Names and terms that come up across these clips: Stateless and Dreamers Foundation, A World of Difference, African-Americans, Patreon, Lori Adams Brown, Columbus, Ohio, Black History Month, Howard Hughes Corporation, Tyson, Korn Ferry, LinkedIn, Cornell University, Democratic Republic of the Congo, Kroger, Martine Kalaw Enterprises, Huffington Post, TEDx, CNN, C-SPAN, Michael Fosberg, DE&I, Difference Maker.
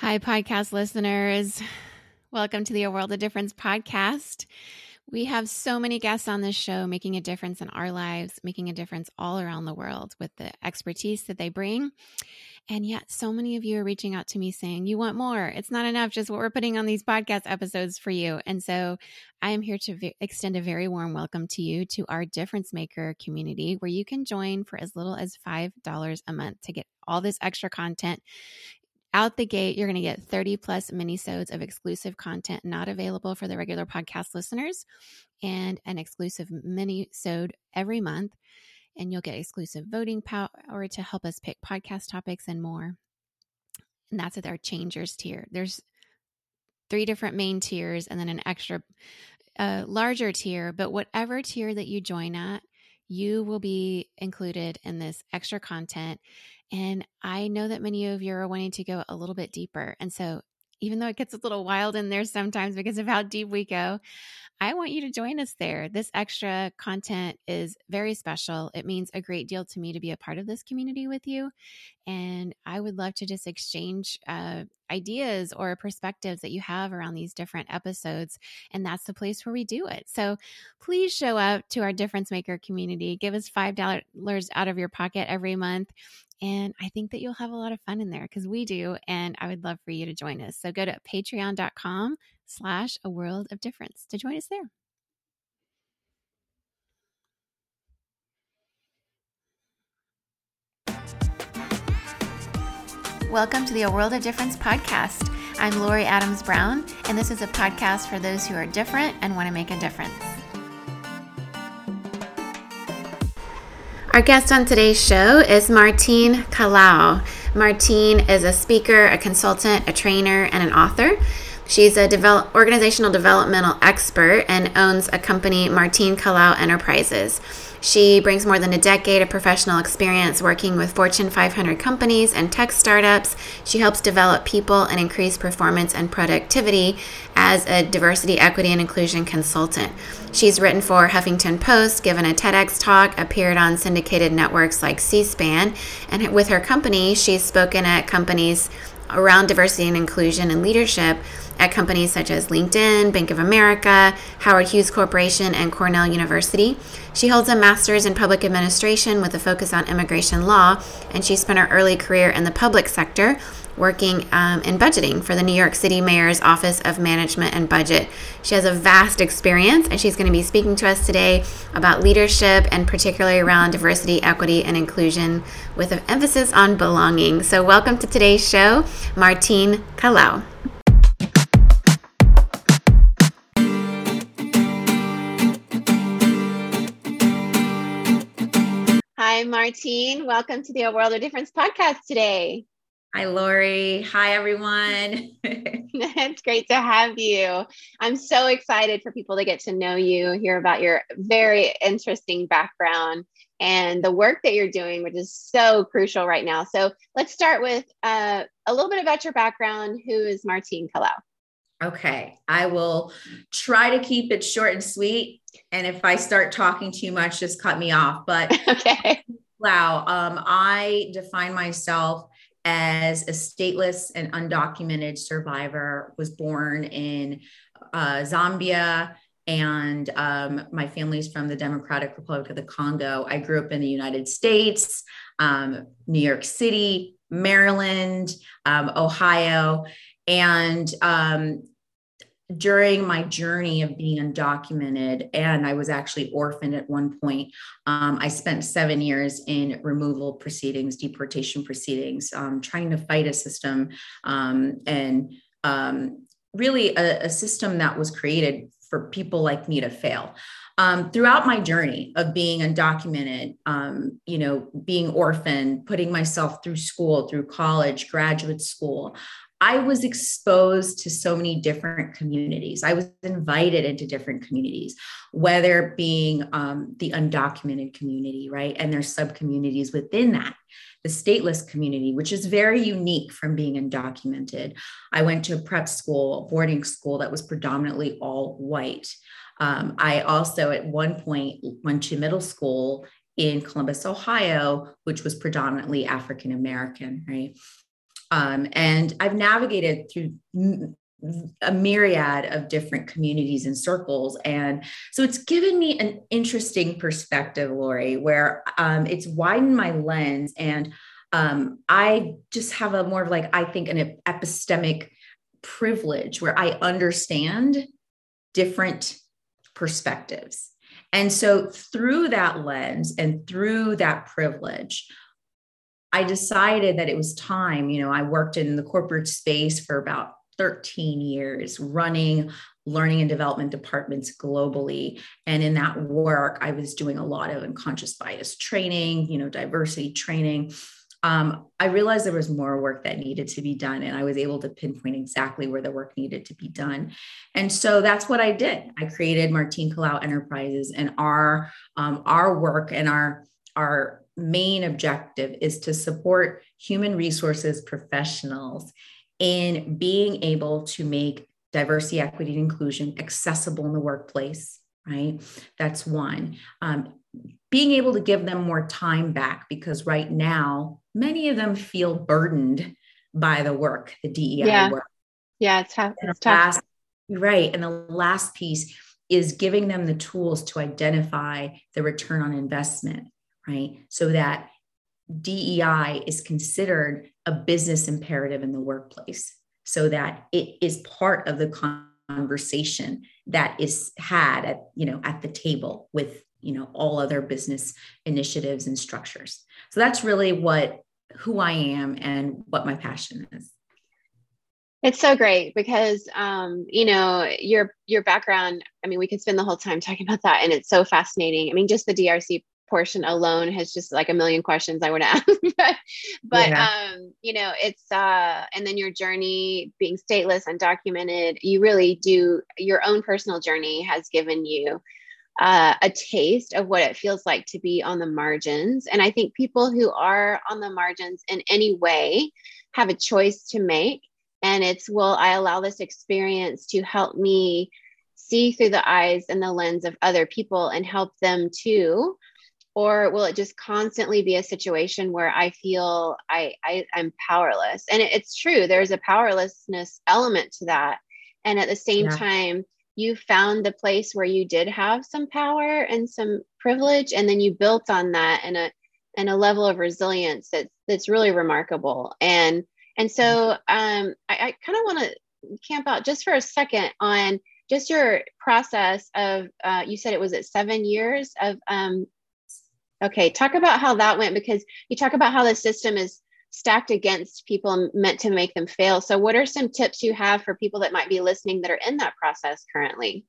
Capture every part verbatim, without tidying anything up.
Hi, podcast listeners. Welcome to the A World of Difference podcast. We have so many guests on this show making a difference in our lives, making a difference all around the world with the expertise that they bring. And yet so many of you are reaching out to me saying, you want more. It's not enough just what we're putting on these podcast episodes for you. And so I am here to v- extend a very warm welcome to you to our Difference Maker community, where you can join for as little as five dollars a month to get all this extra content. Out the gate, you're going to get thirty plus minisodes of exclusive content not available for the regular podcast listeners, and an exclusive minisode every month. And you'll get exclusive voting power to help us pick podcast topics and more. And that's at our Changers tier. There's three different main tiers and then an extra uh, larger tier. But whatever tier that you join at, you will be included in this extra content. And I know that many of you are wanting to go a little bit deeper. And so even though it gets a little wild in there sometimes because of how deep we go, I want you to join us there. This extra content is very special. It means a great deal to me to be a part of this community with you. And I would love to just exchange uh, ideas or perspectives that you have around these different episodes. And that's the place where we do it. So please show up to our Difference Maker community. Give us five dollars out of your pocket every month. And I think that you'll have a lot of fun in there because we do. And I would love for you to join us. So go to patreon dot com slash a world of difference to join us there. Welcome to the A World of Difference podcast. I'm Lori Adams Brown, and this is a podcast for those who are different and want to make a difference. Our guest on today's show is Martine Kalaw. Martine is a speaker, a consultant, a trainer, and an author. She's a develop, organizational developmental expert and owns a company, Martine Kalaw Enterprises. She brings more than a decade of professional experience working with Fortune five hundred companies and tech startups. She helps develop people and increase performance and productivity as a diversity, equity, and inclusion consultant. She's written for Huffington Post, given a TEDx talk, appeared on syndicated networks like C-SPAN, and with her company, she's spoken at companies around diversity and inclusion and leadership at companies such as LinkedIn, Bank of America, Howard Hughes Corporation, and Cornell University. She holds a master's in public administration with a focus on immigration law, and she spent her early career in the public sector working um, in budgeting for the New York City Mayor's Office of Management and Budget. She has a vast experience, and she's going to be speaking to us today about leadership and particularly around diversity, equity, and inclusion with an emphasis on belonging. So welcome to today's show, Martine Kalaw. Hi, Martine. Welcome to the A World of Difference podcast today. Hi, Lori. Hi, everyone. It's great to have you. I'm so excited for people to get to know you, hear about your very interesting background and the work that you're doing, which is so crucial right now. So let's start with uh, a little bit about your background. Who is Martine Kalaw? Okay. I will try to keep it short and sweet. And if I start talking too much, just cut me off. But okay. Wow. Um, I define myself as a stateless and undocumented survivor. Was born in uh, Zambia, and um, my family's from the Democratic Republic of the Congo. I grew up in the United States, um, New York City, Maryland, um, Ohio. And um, during my journey of being undocumented, and I was actually orphaned at one point, um, I spent seven years in removal proceedings, deportation proceedings, um, trying to fight a system um, and um, really a, a system that was created for people like me to fail. Um, throughout my journey of being undocumented, um, you know, being orphaned, putting myself through school, through college, graduate school, I was exposed to so many different communities. I was invited into different communities, whether being um, the undocumented community, right? And there's sub-communities within that, the stateless community, which is very unique from being undocumented. I went to a prep school, boarding school that was predominantly all white. Um, I also at one point went to middle school in Columbus, Ohio, which was predominantly African-American, right? Um, and I've navigated through m- a myriad of different communities and circles. And so it's given me an interesting perspective, Lori, where um, it's widened my lens. And um, I just have a more of like, I think an epistemic privilege where I understand different perspectives. And so through that lens and through that privilege, I decided that it was time. You know, I worked in the corporate space for about thirteen years, running learning and development departments globally. And in that work, I was doing a lot of unconscious bias training, you know, diversity training. Um, I realized there was more work that needed to be done, and I was able to pinpoint exactly where the work needed to be done. And so that's what I did. I created Martine Kalaw Enterprises, and our um, our work and our our main objective is to support human resources professionals in being able to make diversity, equity, and inclusion accessible in the workplace, right? That's one. Um, being able to give them more time back, because right now, many of them feel burdened by the work, the D E I yeah. work. Yeah, it's tough. It's tough. Right. And the last piece is giving them the tools to identify the return on investment, right? So that D E I is considered a business imperative in the workplace, so that it is part of the conversation that is had at, you know, at the table with, you know, all other business initiatives and structures. So that's really what, who I am and what my passion is. It's so great because, um, you know, your, your background, I mean, we could spend the whole time talking about that, and it's so fascinating. I mean, just the D R C portion alone has just like a million questions I want to ask, but, but yeah. um, you know, it's, uh, and then your journey being stateless, undocumented, you really do, your own personal journey has given you Uh, a taste of what it feels like to be on the margins. And I think people who are on the margins in any way have a choice to make. And it's, will I allow this experience to help me see through the eyes and the lens of other people and help them too? Or will it just constantly be a situation where I feel I, I, I'm powerless? And it, it's true, there's a powerlessness element to that. And at the same yeah. time, you found the place where you did have some power and some privilege, and then you built on that in a in a level of resilience that's that's really remarkable. And and so um, I, I kind of want to camp out just for a second on just your process of uh, you said it was at seven years of um, okay, talk about how that went, because you talk about how the system is stacked against people meant to make them fail. So what are some tips you have for people that might be listening that are in that process currently?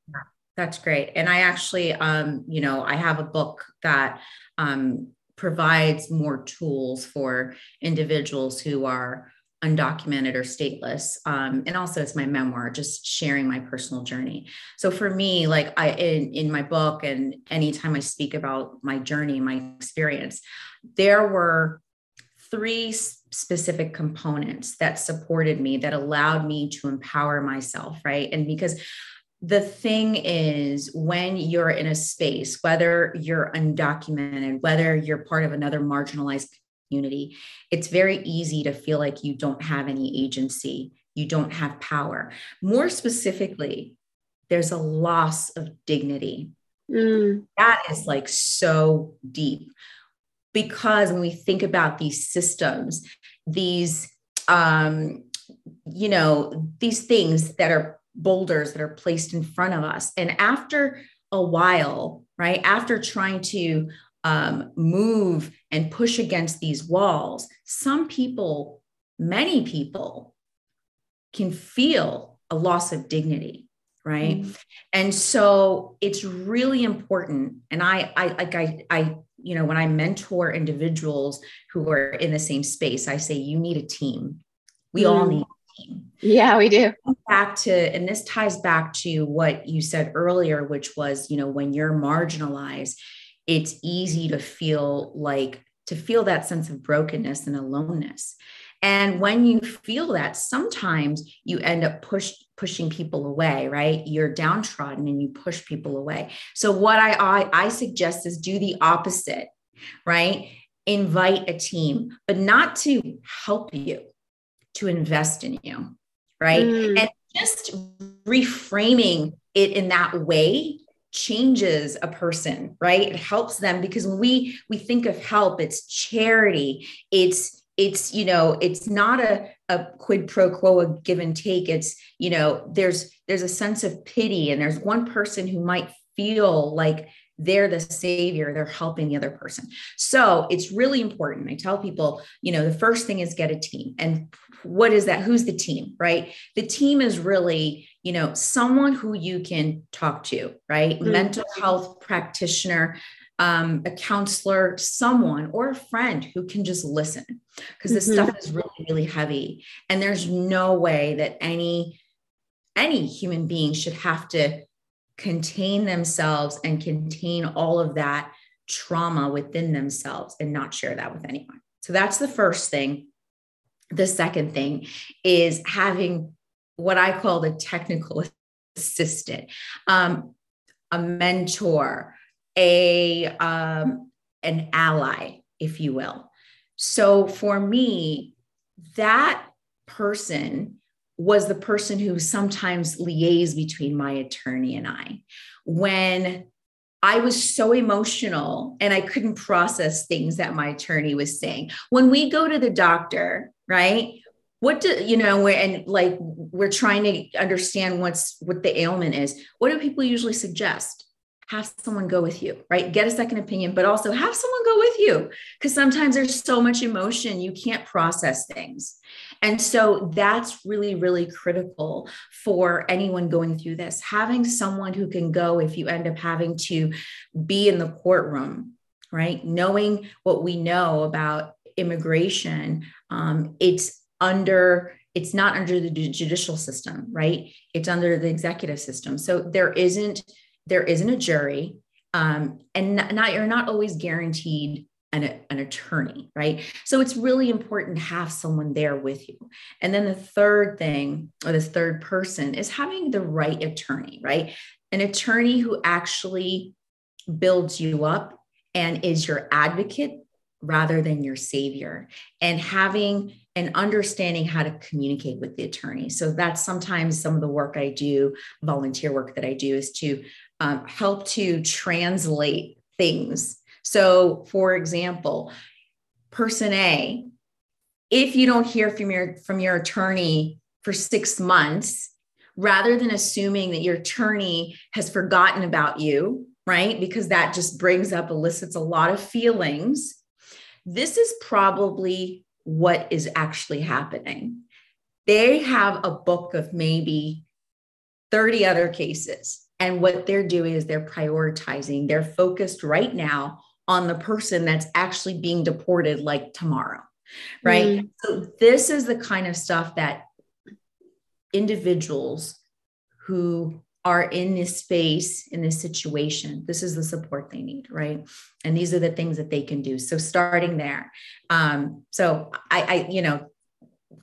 That's great. And I actually, um, you know, I have a book that um, provides more tools for individuals who are undocumented or stateless. Um, and also it's my memoir, just sharing my personal journey. So for me, like I, in, in my book and anytime I speak about my journey, my experience, there were three specific components that supported me, that allowed me to empower myself, right? And because the thing is, when you're in a space, whether you're undocumented, whether you're part of another marginalized community, it's very easy to feel like you don't have any agency, you don't have power. More specifically, there's a loss of dignity. Mm. That is like so deep. Because when we think about these systems, these, um, you know, these things that are boulders that are placed in front of us. And after a while, right, after trying to um, move and push against these walls, some people, many people can feel a loss of dignity. right? Mm-hmm. And so it's really important. And I, I, like I, I, you know, when I mentor individuals who are in the same space, I say, you need a team. We mm-hmm. all need a team. Yeah, we do. Back to, and this ties back to what you said earlier, which was, you know, when you're marginalized, it's easy to feel like, to feel that sense of brokenness and aloneness. And when you feel that, sometimes you end up push, pushing people away, right? You're downtrodden and you push people away. So what I, I, I suggest is do the opposite, right? Invite a team, but not to help you, to invest in you, right? Mm. And just reframing it in that way changes a person, right? It helps them, because when we, we think of help, it's charity. It's, it's, you know, it's not a, a quid pro quo, a give and take. It's, you know, there's, there's a sense of pity, and there's one person who might feel like they're the savior, they're helping the other person. So it's really important. I tell people, you know, the first thing is get a team. And what is that? Who's the team, right? The team is really, you know, someone who you can talk to, right? Mm-hmm. Mental health practitioner, um, a counselor, someone, or a friend who can just listen, because this mm-hmm. stuff is really, really heavy. And there's no way that any, any human being should have to contain themselves and contain all of that trauma within themselves and not share that with anyone. So that's the first thing. The second thing is having what I call the technical assistant, um, a mentor, a, um, an ally, if you will. So for me, that person was the person who sometimes liaised between my attorney and I. When I was so emotional and I couldn't process things that my attorney was saying. When we go to the doctor, right? What do, you know, we're, and like, we're trying to understand what's, what the ailment is. What do people usually suggest? Have someone go with you, right? Get a second opinion, but also have someone go with you, because sometimes there's so much emotion, you can't process things. And so that's really, really critical for anyone going through this. Having someone who can go if you end up having to be in the courtroom, right? Knowing what we know about immigration, um, it's under... It's not under the judicial system, right? It's under the executive system. So there isn't, there isn't a jury, um, and not, you're not always guaranteed an, an attorney, right? So it's really important to have someone there with you. And then the third thing, or this third person, is having the right attorney, right? An attorney who actually builds you up and is your advocate rather than your savior, and having and understanding how to communicate with the attorney. So that's sometimes some of the work I do, volunteer work that I do, is to um, help to translate things. So for example, person A, if you don't hear from your, from your attorney for six months, rather than assuming that your attorney has forgotten about you, right? Because that just brings up, elicits a lot of feelings. This is probably what is actually happening. They have a book of maybe thirty other cases. And what they're doing is they're prioritizing, they're focused right now on the person that's actually being deported like tomorrow, right? Mm-hmm. So this is the kind of stuff that individuals who are in this space, in this situation, this is the support they need, right? And these are the things that they can do. So starting there. Um, so I, I, you know,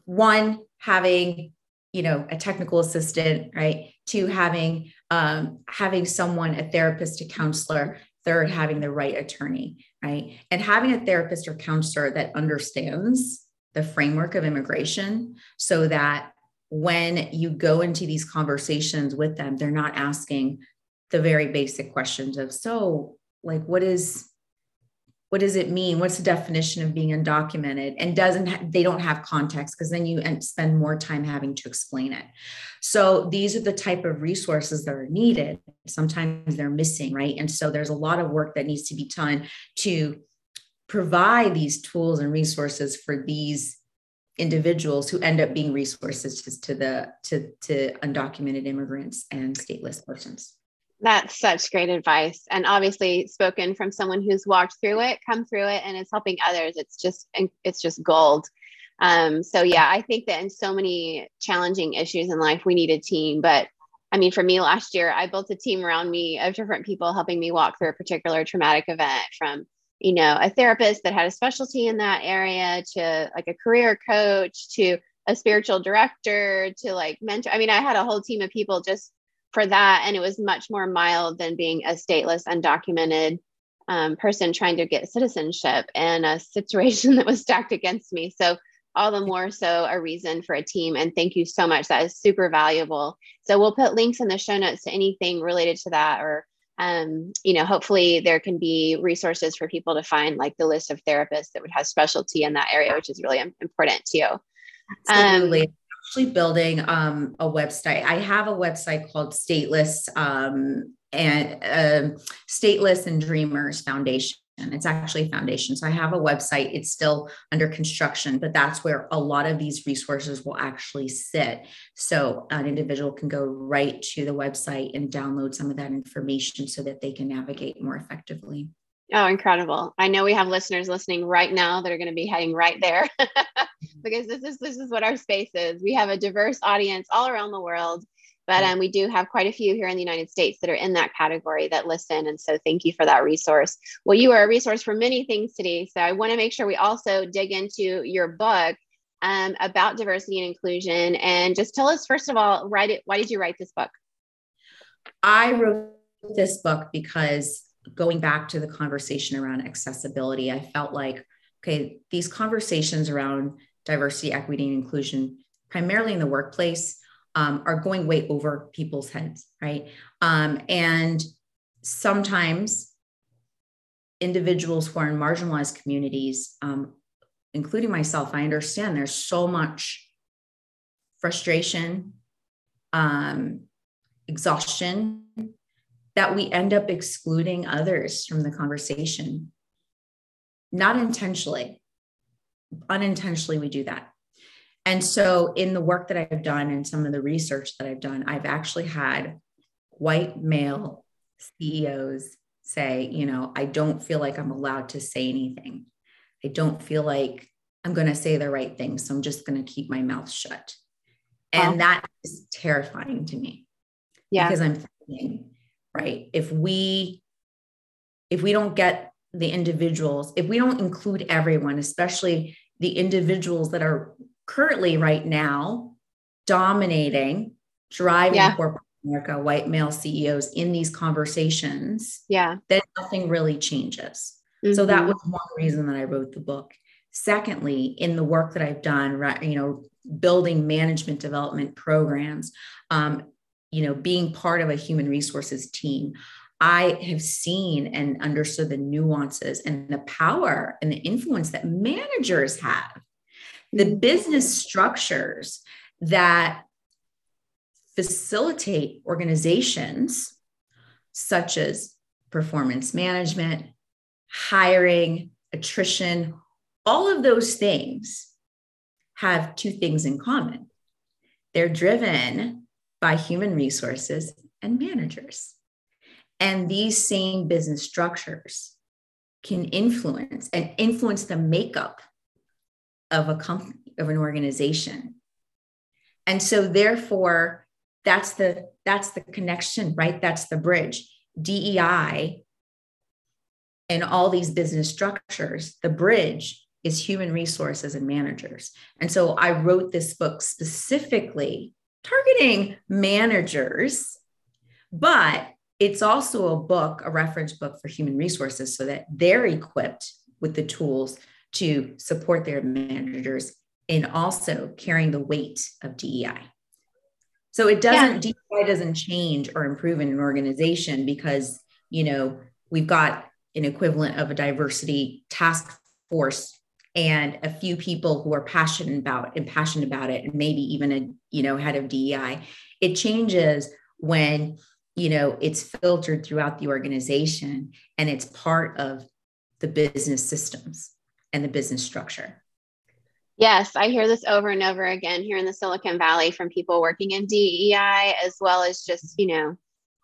one, having, you know, a technical assistant, right? Two, having, um, having someone, a therapist, a counselor. Third, having the right attorney, right? And having a therapist or counselor that understands the framework of immigration, so that when you go into these conversations with them, they're not asking the very basic questions of, so like, what is, what does it mean? What's the definition of being undocumented? And doesn't, ha- they don't have context, because then you spend more time having to explain it. So these are the type of resources that are needed. Sometimes they're missing, right? And so there's a lot of work that needs to be done to provide these tools and resources for these individuals who end up being resources to the to to undocumented immigrants and stateless persons. That's such great advice, and obviously spoken from someone who's walked through it, come through it, and is helping others. It's just it's just gold. Um, so yeah, I think that in so many challenging issues in life, we need a team. But I mean, for me last year, I built a team around me of different people helping me walk through a particular traumatic event, from you know, a therapist that had a specialty in that area, to like a career coach, to a spiritual director, to like mentor. I mean, I had a whole team of people just for that. And it was much more mild than being a stateless, undocumented um, person trying to get citizenship in a situation that was stacked against me. So all the more so a reason for a team. And thank you so much. That is super valuable. So we'll put links in the show notes to anything related to that, or Um, you know, hopefully there can be resources for people to find, like the list of therapists that would have specialty in that area, which is really important too. Absolutely. Um, actually building um, a website. I have a website called Stateless um, and uh, Stateless and Dreamers Foundation. It's actually a foundation. So I have a website. It's still under construction, but that's where a lot of these resources will actually sit. So an individual can go right to the website and download some of that information so that they can navigate more effectively. Oh, incredible. I know we have listeners listening right now that are going to be heading right there because this is, this is what our space is. We have a diverse audience all around the world, but um, we do have quite a few here in the United States that are in that category that listen. And so thank you for that resource. Well, you are a resource for many things today. So I want to make sure we also dig into your book um, about diversity and inclusion. And just tell us, first of all, write it, why did you write this book? I wrote this book because, going back to the conversation around accessibility, I felt like, okay, these conversations around diversity, equity, and inclusion, primarily in the workplace, Um, are going way over people's heads, right? Um, and sometimes individuals who are in marginalized communities, um, including myself, I understand there's so much frustration, um, exhaustion, that we end up excluding others from the conversation. Not intentionally, unintentionally we do that. And so in the work that I've done and some of the research that I've done, I've actually had white male C E Os say, you know, I don't feel like I'm allowed to say anything. I don't feel like I'm going to say the right thing. So I'm just going to keep my mouth shut. And wow. That is terrifying to me. Yeah. Because I'm thinking, right, if we, if we don't get the individuals, if we don't include everyone, especially the individuals that are currently right now dominating, driving yeah. corporate America, white male C E Os in these conversations, yeah. then nothing really changes. Mm-hmm. So that was one reason that I wrote the book. Secondly, in the work that I've done, right, you know, building management development programs, um, you know, being part of a human resources team, I have seen and understood the nuances and the power and the influence that managers have. The business structures that facilitate organizations such as performance management, hiring, attrition, all of those things have two things in common. They're driven by human resources and managers. And these same business structures can influence and influence the makeup of a company, of an organization. And so therefore, that's the, that's the connection, right? That's the bridge. D E I and all these business structures, the bridge is human resources and managers. And so I wrote this book specifically targeting managers, but it's also a book, a reference book for human resources so that they're equipped with the tools to support their managers and also carrying the weight of D E I. So it doesn't, yeah. D E I doesn't change or improve in an organization because, you know, we've got an equivalent of a diversity task force and a few people who are passionate about and passionate about it. And maybe even a, you know, head of D E I. It changes when, you know, it's filtered throughout the organization and it's part of the business systems and the business structure. Yes, I hear this over and over again here in the Silicon Valley from people working in D E I, as well as just, you know,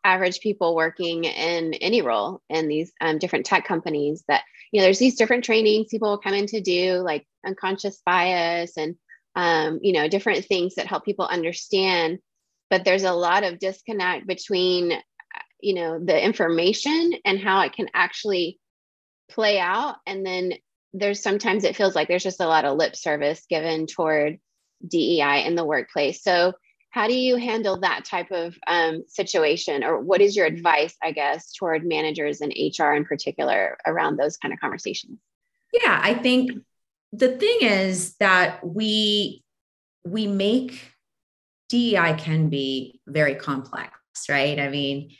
average people working in any role in these um, different tech companies that, you know, there's these different trainings people will come in to do, like unconscious bias and, um, you know, different things that help people understand. But there's a lot of disconnect between, you know, the information and how it can actually play out. And then there's sometimes it feels like there's just a lot of lip service given toward D E I in the workplace. So how do you handle that type of um, situation? Or what is your advice, I guess, toward managers and H R in particular around those kind of conversations? Yeah, I think the thing is that we, we make D E I can be very complex, right? I mean,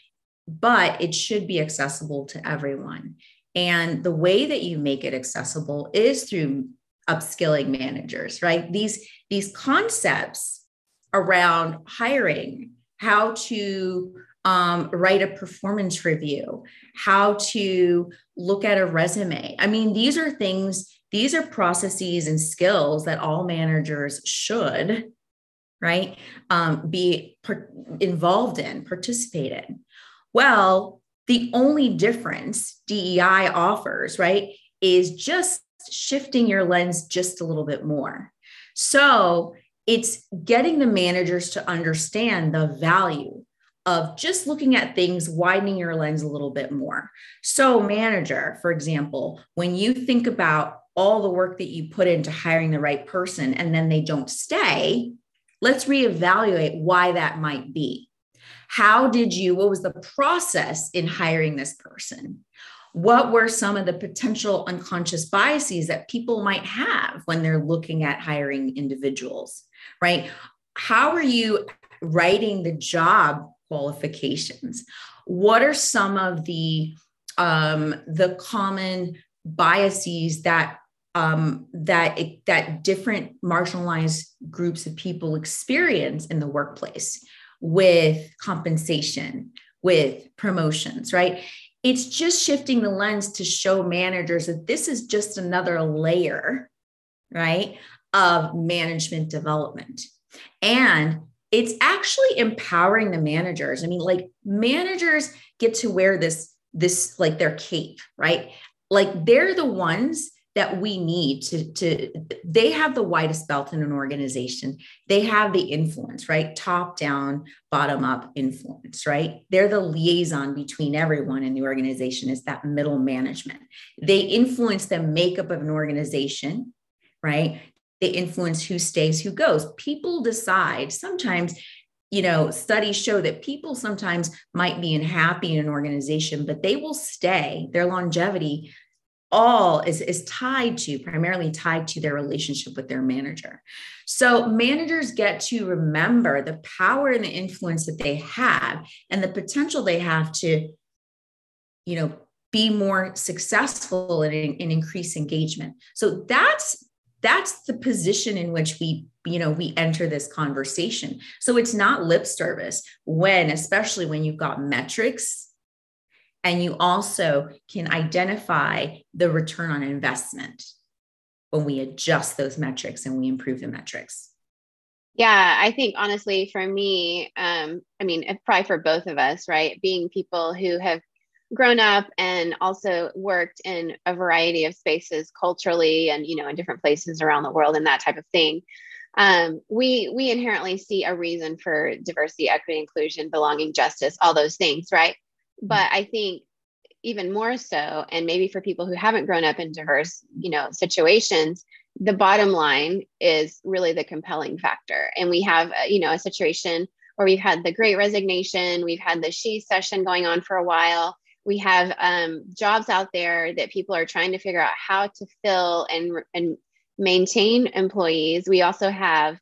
but it should be accessible to everyone. And the way that you make it accessible is through upskilling managers, right? These, these concepts around hiring, how to um, write a performance review, how to look at a resume. I mean, these are things, these are processes and skills that all managers should, right, um, be per- involved in, participate in. Well, the only difference D E I offers, right, is just shifting your lens just a little bit more. So it's getting the managers to understand the value of just looking at things, widening your lens a little bit more. So manager, for example, when you think about all the work that you put into hiring the right person and then they don't stay, let's reevaluate why that might be. How did you, what was the process in hiring this person? What were some of the potential unconscious biases that people might have when they're looking at hiring individuals, right? How are you writing the job qualifications? What are some of the, um, the common biases that Um, that it, that different marginalized groups of people experience in the workplace with compensation, with promotions, right? It's just shifting the lens to show managers that this is just another layer, right, of management development. And it's actually empowering the managers. I mean, like managers get to wear this, this like their cape, right? Like they're the ones that we need to, to, they have the widest belt in an organization. They have the influence, right? Top down, bottom up influence, right? They're the liaison between everyone in the organization, is that middle management. They influence the makeup of an organization, right? They influence who stays, who goes. People decide sometimes, you know, studies show that people sometimes might be unhappy in an organization, but they will stay. Their longevity all is, is tied to, primarily tied to their relationship with their manager. So managers get to remember the power and the influence that they have and the potential they have to, you know, be more successful and, and increase engagement. So that's, that's the position in which we, you know, we enter this conversation. So it's not lip service when, especially when you've got metrics, and you also can identify the return on investment when we adjust those metrics and we improve the metrics. Yeah, I think honestly for me, um, I mean, probably for both of us, right? Being people who have grown up and also worked in a variety of spaces culturally and, you know, in different places around the world and that type of thing. Um, we, we inherently see a reason for diversity, equity, inclusion, belonging, justice, all those things, right? But I think even more so, and maybe for people who haven't grown up in diverse, you know, situations, the bottom line is really the compelling factor. And we have, a, you know, a situation where we've had the Great Resignation, we've had the She Session going on for a while. We have um, jobs out there that people are trying to figure out how to fill and and maintain employees. We also have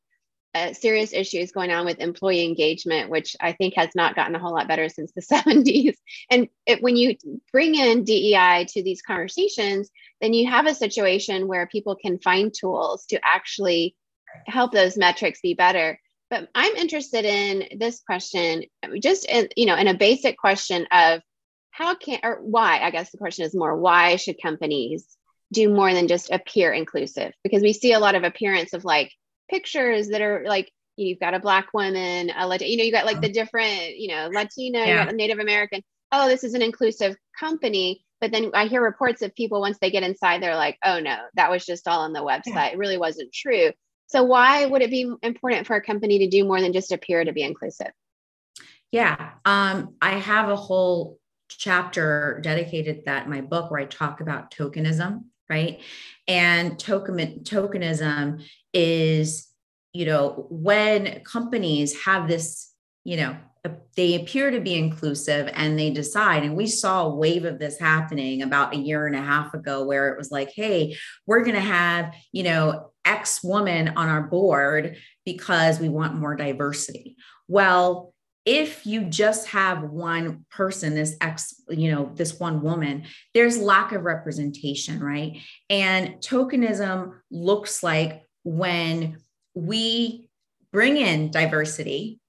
Uh, serious issues going on with employee engagement, which I think has not gotten a whole lot better since the seventies. And it, when you bring in D E I to these conversations, then you have a situation where people can find tools to actually help those metrics be better. But I'm interested in this question, just in, you know, in a basic question of how can, or why, I guess the question is more, why should companies do more than just appear inclusive, because we see a lot of appearance of like pictures that are like, you've got a Black woman, a Lat- you know, you got like the different, you know, Latina, yeah. you got Native American. Oh, this is an inclusive company. But then I hear reports of people, once they get inside, they're like, oh no, that was just all on the website. Yeah. It really wasn't true. So why would it be important for a company to do more than just appear to be inclusive? Yeah. Um, I have a whole chapter dedicated that in my book where I talk about tokenism, right? And token, tokenism is, you know, when companies have this, you know, they appear to be inclusive and they decide, and we saw a wave of this happening about a year and a half ago where it was like, hey, we're going to have, you know, X woman on our board because we want more diversity. Well, if you just have one person, this ex, you know, this one woman, there's lack of representation, right? And tokenism looks like when we bring in diversity,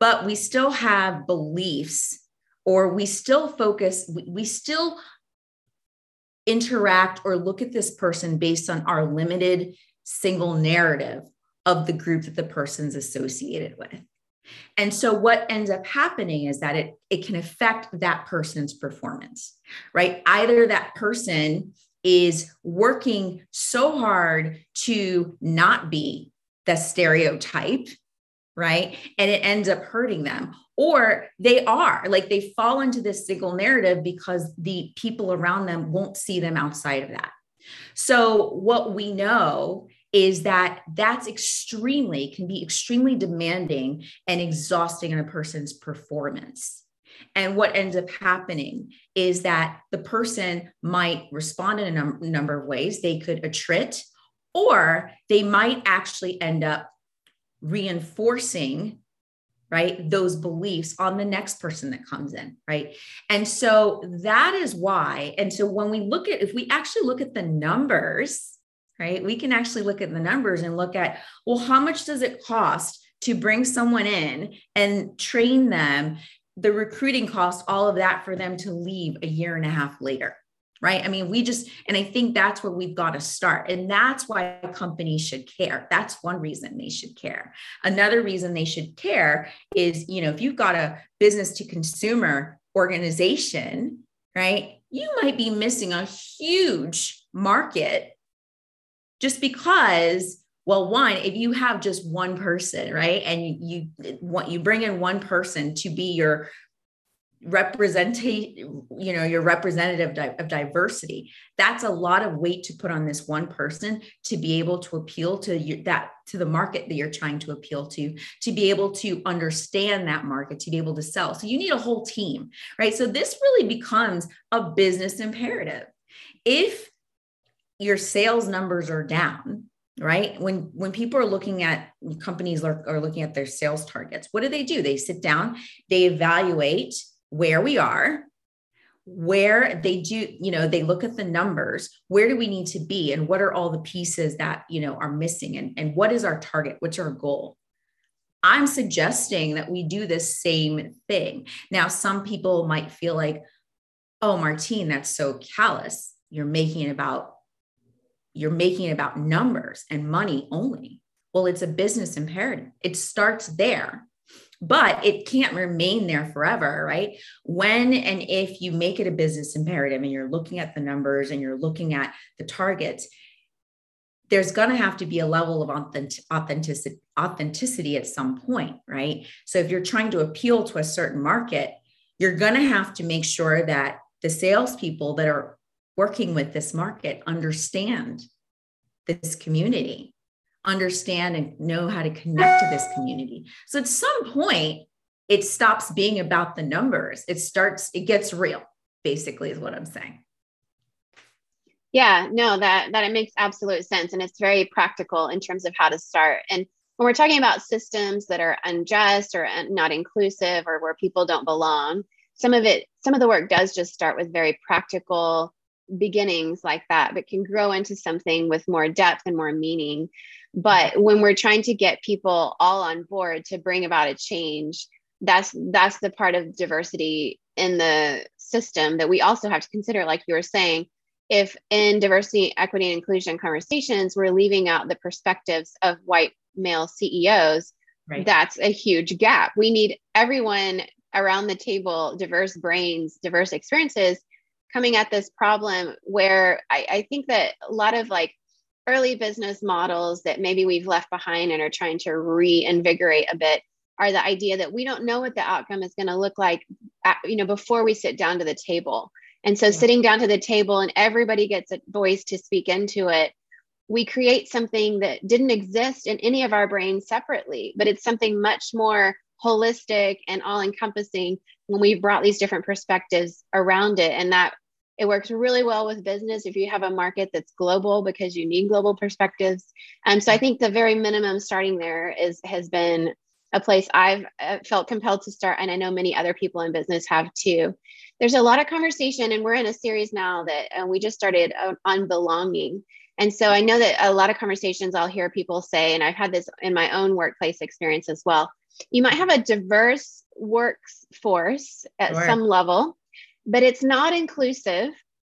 but we still have beliefs, or we still focus, we still interact or look at this person based on our limited single narrative of the group that the person's associated with. And so what ends up happening is that it, it can affect that person's performance, right? Either that person is working so hard to not be the stereotype, right? And it ends up hurting them, or they are like, they fall into this single narrative because the people around them won't see them outside of that. So what we know is that that's extremely, can be extremely demanding and exhausting on a person's performance. And what ends up happening is that the person might respond in a num- number of ways. They could attrit, or they might actually end up reinforcing, right, those beliefs on the next person that comes in, right? And so that is why, and so when we look at, if we actually look at the numbers, right? We can actually look at the numbers and look at, well, how much does it cost to bring someone in and train them, the recruiting cost, all of that for them to leave a year and a half later, right? I mean, we just, and I think that's where we've got to start. And that's why companies should care. That's one reason they should care. Another reason they should care is, you know, if you've got a business to consumer organization, right? You might be missing a huge market. Just because, well, one, if you have just one person, right, and you want you bring in one person to be your representate, you know, your representative of diversity, that's a lot of weight to put on this one person to be able to appeal to your, that to the market that you're trying to appeal to, to be able to understand that market, to be able to sell. So you need a whole team, right? So this really becomes a business imperative. If your sales numbers are down, right? When, when people are looking at companies are, are looking at their sales targets, what do they do? They sit down, they evaluate where we are, where they do, you know, they look at the numbers, where do we need to be? And what are all the pieces that, you know, are missing? And, and what is our target? What's our goal? I'm suggesting that we do the same thing. Now, some people might feel like, oh, Martine, that's so callous. You're making it about You're making it about numbers and money only. Well, it's a business imperative. It starts there, but it can't remain there forever, right? When and if you make it a business imperative and you're looking at the numbers and you're looking at the targets, there's going to have to be a level of authenticity, authenticity at some point, right? So if you're trying to appeal to a certain market, you're going to have to make sure that the salespeople that are working with this market understand this community, understand and know how to connect to this community. So at some point, it stops being about the numbers. It starts, it gets real, basically, is what I'm saying. Yeah, no, that, that it makes absolute sense. And it's very practical in terms of how to start. And when we're talking about systems that are unjust or not inclusive or where people don't belong, some of it, some of the work does just start with very practical beginnings like that, but can grow into something with more depth and more meaning. But when we're trying to get people all on board to bring about a change, that's that's the part of diversity in the system that we also have to consider, like you were saying, if in diversity, equity, and inclusion conversations, we're leaving out the perspectives of white male C E Os, right. That's a huge gap. We need everyone around the table, diverse brains, diverse experiences coming at this problem where I, I think that a lot of like early business models that maybe we've left behind and are trying to reinvigorate a bit are the idea that we don't know what the outcome is going to look like, at, you know, before we sit down to the table. And so sitting down to the table and everybody gets a voice to speak into it, we create something that didn't exist in any of our brains separately, but it's something much more holistic and all-encompassing when we brought these different perspectives around it. And that it works really well with business if you have a market that's global, because you need global perspectives. Um, so I think the very minimum starting there is has been a place I've felt compelled to start. And I know many other people in business have too. There's a lot of conversation, and we're in a series now that uh, we just started on, on belonging. And so I know that a lot of conversations I'll hear people say, and I've had this in my own workplace experience as well. You might have a diverse workforce at sure. some level, but it's not inclusive,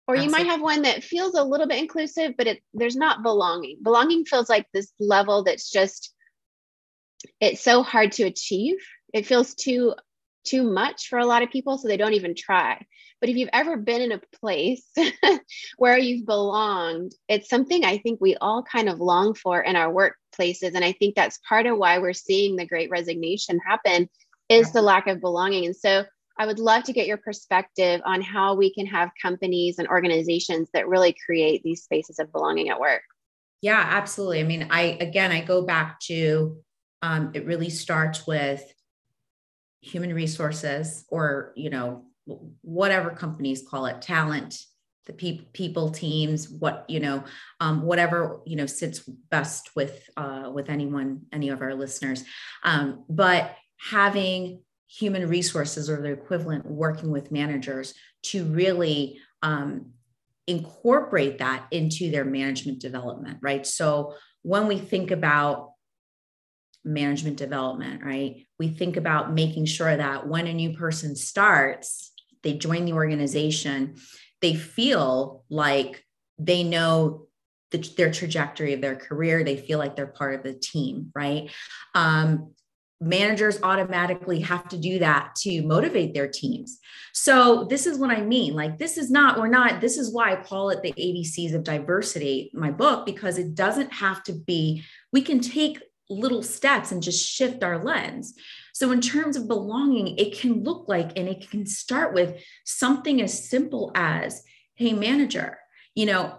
or Absolutely. You might have one that feels a little bit inclusive, but it, there's not belonging. Belonging feels like this level that's just, it's so hard to achieve. It feels too, too much for a lot of people. So they don't even try. But if you've ever been in a place where you've belonged, it's something I think we all kind of long for in our workplaces. And I think that's part of why we're seeing the great resignation happen is the lack of belonging. And so I would love to get your perspective on how we can have companies and organizations that really create these spaces of belonging at work. Yeah, absolutely. I mean, I, again, I go back to, Um, it really starts with human resources, or, you know, whatever companies call it, talent, the pe- people, teams, what, you know, um, whatever, you know, sits best with, uh, with anyone, any of our listeners. Um, but having human resources or the equivalent working with managers to really, um, incorporate that into their management development, right? So when we think about management development, right? We think about making sure that when a new person starts, they join the organization, they feel like they know the, their trajectory of their career. They feel like they're part of the team, right? Um, managers automatically have to do that to motivate their teams. So this is what I mean. Like, this is not, we're not, this is why I call it the A B Cs of Diversity, my book, because it doesn't have to be, we can take little steps and just shift our lens. So in terms of belonging, it can look like, and it can start with something as simple as, hey, manager, you know,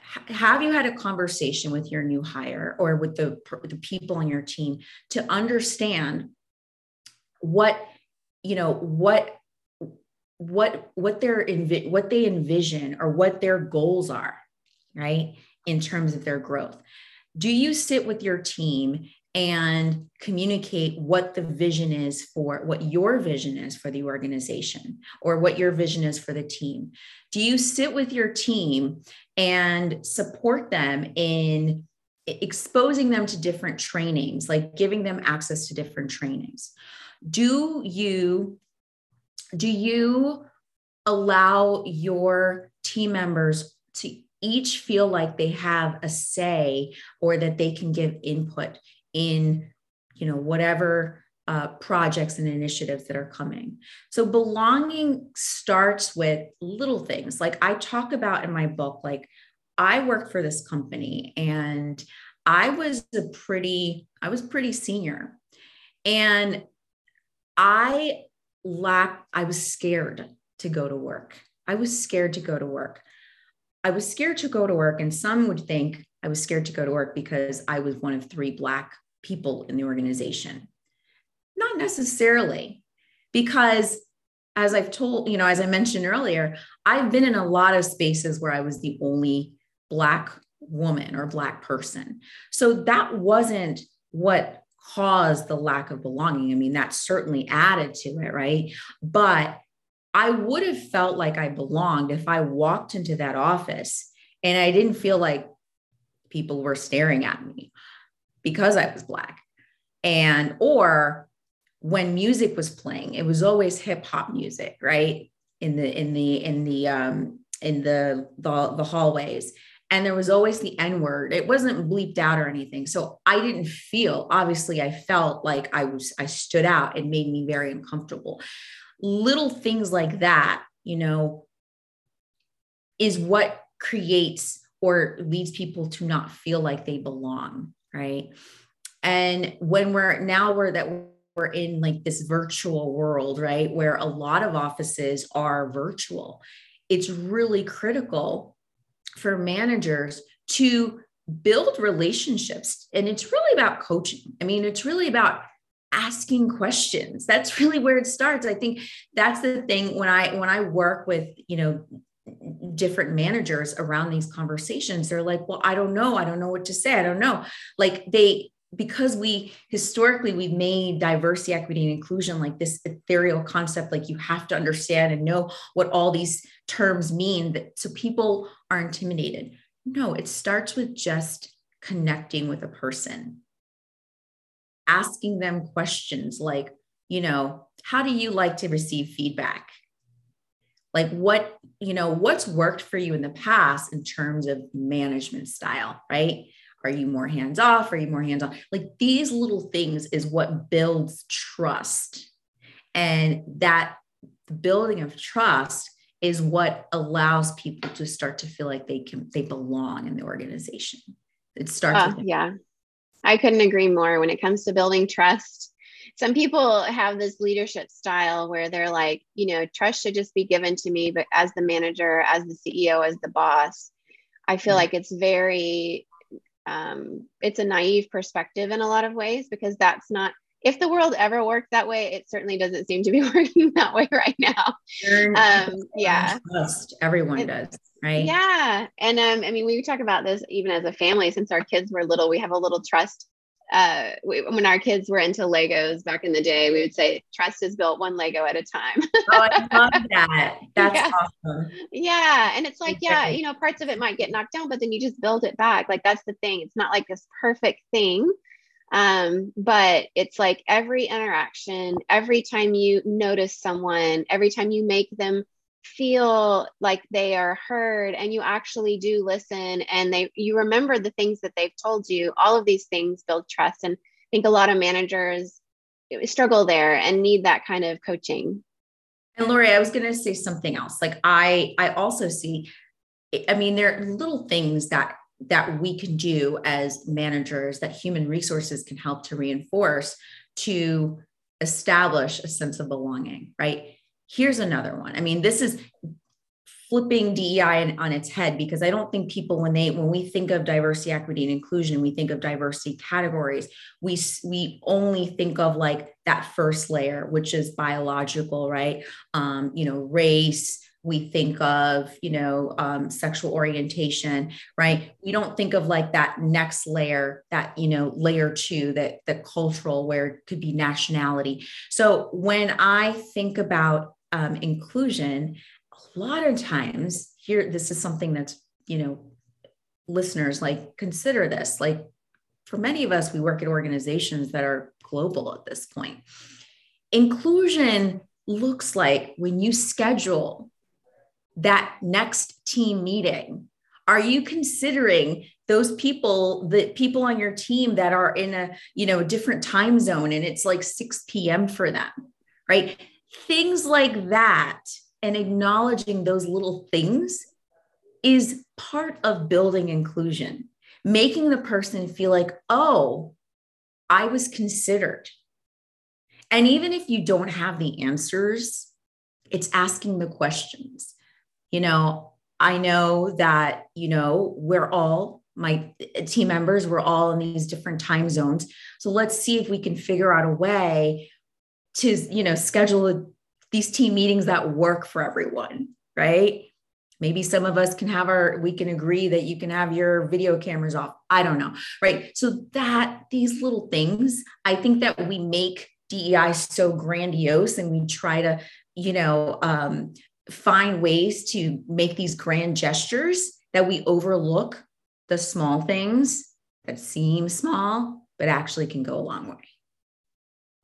h- have you had a conversation with your new hire or with the, the people on your team to understand what, you know, what, what, what their, envi- what they envision or what their goals are, right? In terms of their growth. Do you sit with your team and communicate what the vision is for, what your vision is for the organization, or what your vision is for the team? Do you sit with your team and support them in exposing them to different trainings, like giving them access to different trainings? Do you, do you allow your team members to each feel like they have a say, or that they can give input in, you know, whatever uh, projects and initiatives that are coming? So belonging starts with little things. Like I talk about in my book, like I worked for this company and I was a pretty, I was pretty senior, and I lacked, I was scared to go to work. I was scared to go to work. I was scared to go to work. And some would think I was scared to go to work because I was one of three Black people in the organization. Not necessarily, because as I've told, you know, as I mentioned earlier, I've been in a lot of spaces where I was the only Black woman or Black person. So that wasn't what caused the lack of belonging. I mean, that certainly added to it, right? But I would have felt like I belonged if I walked into that office and I didn't feel like people were staring at me because I was Black. And, or when music was playing, it was always hip hop music, right? In the, in the, in the, um, in the, the, the hallways. And there was always the N-word. It wasn't bleeped out or anything. So I didn't feel, obviously I felt like I was, I stood out. It made me very uncomfortable. Little things like that, you know, is what creates or leads people to not feel like they belong. Right. And when we're now we're that we're in like this virtual world, right, where a lot of offices are virtual, it's really critical for managers to build relationships. And it's really about coaching. I mean, it's really about asking questions. That's really where it starts. I think that's the thing when I, when I work with, you know, different managers around these conversations, they're like, well, I don't know. I don't know what to say. I don't know. Like they, because we historically we've made diversity, equity, and inclusion like this ethereal concept, like you have to understand and know what all these terms mean. That, so people are intimidated. No, it starts with just connecting with a person, asking them questions like, you know, how do you like to receive feedback? Like what, you know, what's worked for you in the past in terms of management style, right? Are you more hands-off? Are you more hands-on? Like these little things is what builds trust. And that building of trust is what allows people to start to feel like they can, they belong in the organization. It starts oh, with them. Yeah. I couldn't agree more when it comes to building trust. Some people have this leadership style where they're like, you know, trust should just be given to me, but as the manager, as the C E O, as the boss, I feel mm-hmm. like it's very, Um, it's a naive perspective in a lot of ways, because that's not, if the world ever worked that way, it certainly doesn't seem to be working that way right now. Sure. Um, yeah. Trust. Everyone it, does, right? Yeah. And um, I mean, we talk about this even as a family, since our kids were little, we have a little trust. Uh, we, when our kids were into Legos back in the day, we would say trust is built one Lego at a time. Oh, I love that. That's yeah. awesome. Yeah. And it's like, yeah, you know, parts of it might get knocked down, but then you just build it back. Like that's the thing. It's not like this perfect thing. Um, but it's like every interaction, every time you notice someone, every time you make them feel like they are heard and you actually do listen and they, you remember the things that they've told you, all of these things build trust. And I think a lot of managers struggle there and need that kind of coaching. And Lori, I was going to say something else. Like I, I also see, I mean, there are little things that, that we can do as managers that human resources can help to reinforce to establish a sense of belonging, right? Here's another one. I mean, this is flipping D E I on its head, because I don't think people, when they, when we think of diversity, equity, and inclusion, we think of diversity categories. We, we only think of like that first layer, which is biological, right? Um, you know, race, we think of, you know, um, sexual orientation, right? We don't think of like that next layer, that, you know, layer two, that the cultural, where it could be nationality. So when I think about Um, inclusion, a lot of times here, this is something that's, you know, listeners, like consider this, like for many of us, we work at organizations that are global at this point. Inclusion looks like when you schedule that next team meeting, are you considering those people, the people on your team that are in a, you know, different time zone and it's like six p.m. for them, right? Things like that, and acknowledging those little things is part of building inclusion, making the person feel like, oh, I was considered. And even if you don't have the answers, it's asking the questions. You know, I know that, you know, we're all, my team members, we're all in these different time zones. So let's see if we can figure out a way to, you know, schedule these team meetings that work for everyone, right? Maybe some of us can have our, we can agree that you can have your video cameras off. I don't know, right? So that these little things, I think that we make D E I so grandiose and we try to, you know, um, find ways to make these grand gestures that we overlook the small things that seem small, but actually can go a long way.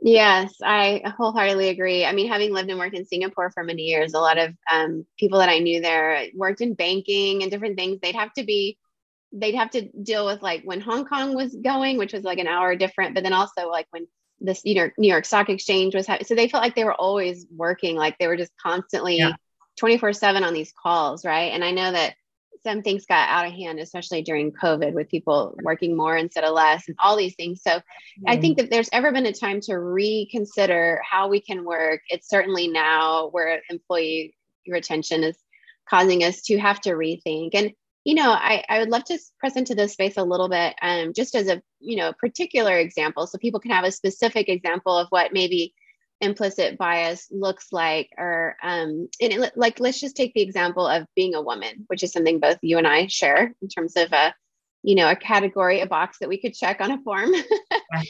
Yes, I wholeheartedly agree. I mean, having lived and worked in Singapore for many years, a lot of um, people that I knew there worked in banking and different things. They'd have to be, they'd have to deal with like when Hong Kong was going, which was like an hour different, but then also like when this, you know, New York Stock Exchange was happening. So they felt like they were always working, like they were just constantly yeah. twenty-four seven on these calls, right? And I know that some things got out of hand, especially during COVID, with people working more instead of less and all these things. So mm-hmm. I think that there's ever been a time to reconsider how we can work. It's certainly now where employee retention is causing us to have to rethink. And, you know, I, I would love to press into this space a little bit, um, just as a, you know, particular example, so people can have a specific example of what maybe implicit bias looks like, or um, and it, like, let's just take the example of being a woman, which is something both you and I share in terms of a, you know, a category, a box that we could check on a form. yes, yes.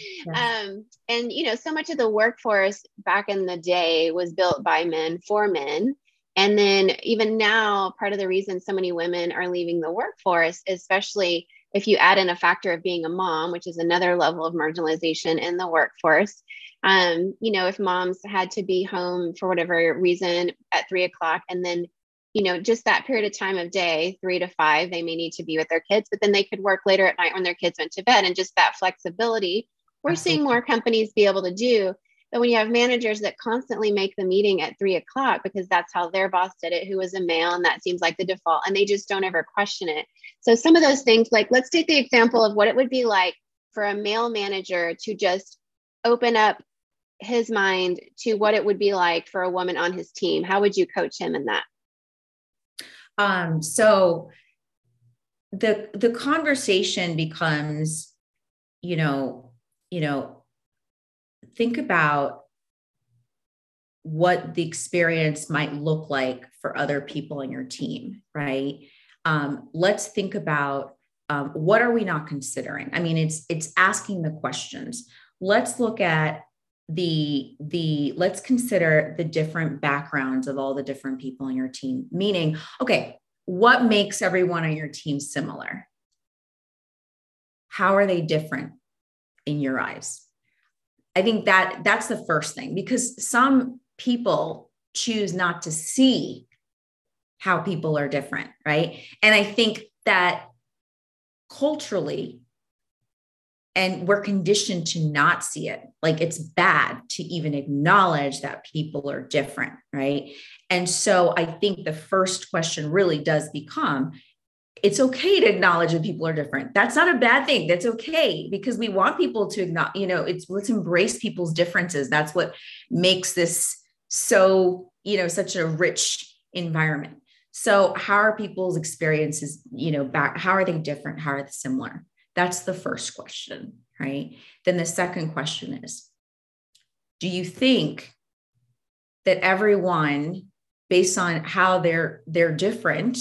Um, and, you know, so much of the workforce back in the day was built by men for men. And then even now, part of the reason so many women are leaving the workforce, especially if you add in a factor of being a mom, which is another level of marginalization in the workforce. Um, you know, if moms had to be home for whatever reason at three o'clock, and then, you know, just that period of time of day, three to five, they may need to be with their kids, but then they could work later at night when their kids went to bed, and just that flexibility, we're seeing more companies be able to do. But when you have managers that constantly make the meeting at three o'clock because that's how their boss did it, who was a male, and that seems like the default, and they just don't ever question it. So some of those things, like let's take the example of what it would be like for a male manager to just open up his mind to what it would be like for a woman on his team. How would you coach him in that? Um, so the the conversation becomes, you know, you know. think about what the experience might look like for other people in your team, right? Um, let's think about um, what are we not considering? I mean, it's it's asking the questions. Let's look at the the let's consider the different backgrounds of all the different people in your team. Meaning, okay, what makes everyone on your team similar? How are they different in your eyes? I think that that's the first thing, because some people choose not to see how people are different, right? And I think that culturally, and we're conditioned to not see it, like it's bad to even acknowledge that people are different, right? And so I think the first question really does become, it's okay to acknowledge that people are different. That's not a bad thing. That's okay, because we want people to acknowledge, you know, it's let's embrace people's differences. That's what makes this so, you know, such a rich environment. So how are people's experiences, you know, back, how are they different? How are they similar? That's the first question, right? Then the second question is, do you think that everyone, based on how they're, they're different,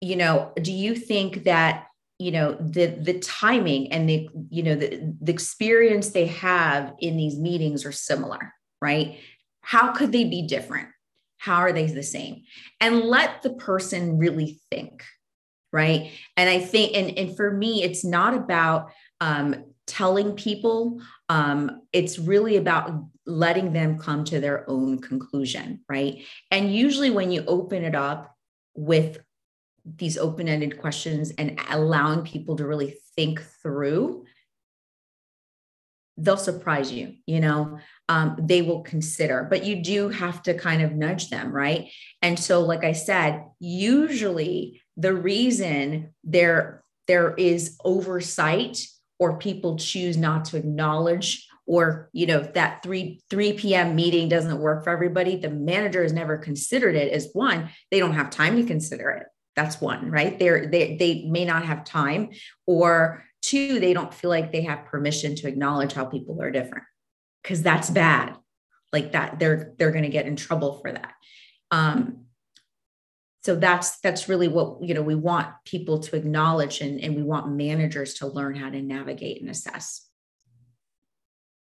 you know, do you think that, you know, the, the timing and the, you know, the, the experience they have in these meetings are similar, right? How could they be different? How are they the same? And let the person really think, right? And I think, and, and for me, it's not about um, telling people, um, it's really about letting them come to their own conclusion, right? And usually when you open it up with these open-ended questions and allowing people to really think through, they'll surprise you, you know, um, they will consider, but you do have to kind of nudge them, right? And so, like I said, usually the reason there, there is oversight or people choose not to acknowledge, or, you know, that three p.m. meeting doesn't work for everybody, the manager has never considered it as one, they don't have time to consider it. That's one, right? They're, they they may not have time, or two, they don't feel like they have permission to acknowledge how people are different, because that's bad. Like that, they're they're going to get in trouble for that. Um, so that's that's really what, you know, we want people to acknowledge, and and we want managers to learn how to navigate and assess.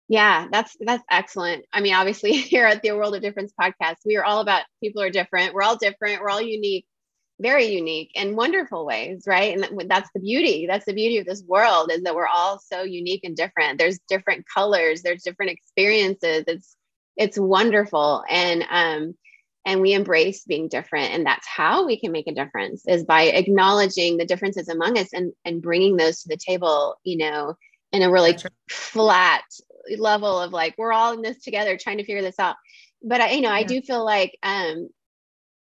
Yeah, that's that's excellent. I mean, obviously, here at the A World of Difference podcast, we are all about people are different. We're all different. We're all unique. very unique and wonderful ways, right? And that's the beauty. That's the beauty of this world, is that we're all so unique and different. There's different colors, there's different experiences. It's it's wonderful. And um, and we embrace being different. And that's how we can make a difference, is by acknowledging the differences among us and, and bringing those to the table, you know, in a really flat level of like, we're all in this together trying to figure this out. But I, you know, yeah. I do feel like um,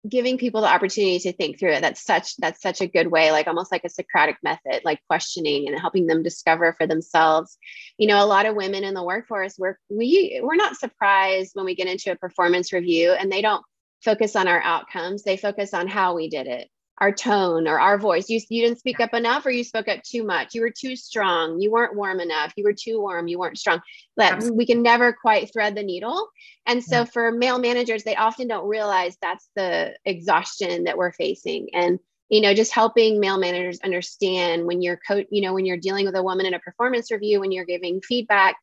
giving people the opportunity to think through it. That's such, that's such a good way, like almost like a Socratic method, like questioning and helping them discover for themselves. You know, a lot of women in the workforce, we're, we, we're not surprised when we get into a performance review and they don't focus on our outcomes. They focus on how we did it, our tone or our voice. You, you didn't speak up enough, or you spoke up too much. You were too strong. You weren't warm enough. You were too warm. You weren't strong. That we can never quite thread the needle. And so yeah. for male managers, they often don't realize that's the exhaustion that we're facing. And, you know, just helping male managers understand when you're co- you know, when you're dealing with a woman in a performance review, when you're giving feedback,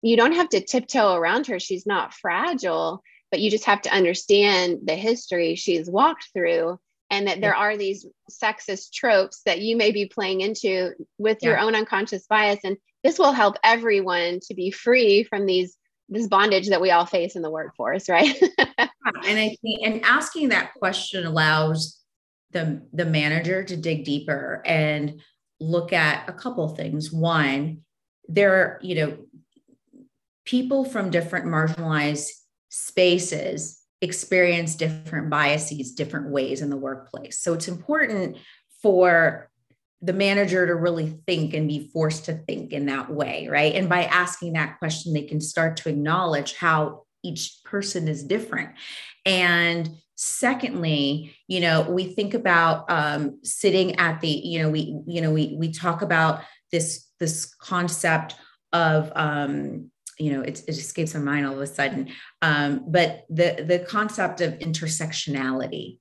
you don't have to tiptoe around her. She's not fragile. But you just have to understand the history she's walked through, and that there are these sexist tropes that you may be playing into with yeah. your own unconscious bias. And this will help everyone to be free from these, this bondage that we all face in the workforce. Right. and I think, and asking that question allows the, the manager to dig deeper and look at a couple of things. One, there are, you know, people from different marginalized spaces experience different biases, different ways in the workplace. So it's important for the manager to really think and be forced to think in that way, right? And by asking that question, they can start to acknowledge how each person is different. And secondly, you know, we think about um, sitting at the, you know, we, you know, we we talk about this this concept of um, you know, it, it escapes my mind all of a sudden, um, but the, the concept of intersectionality.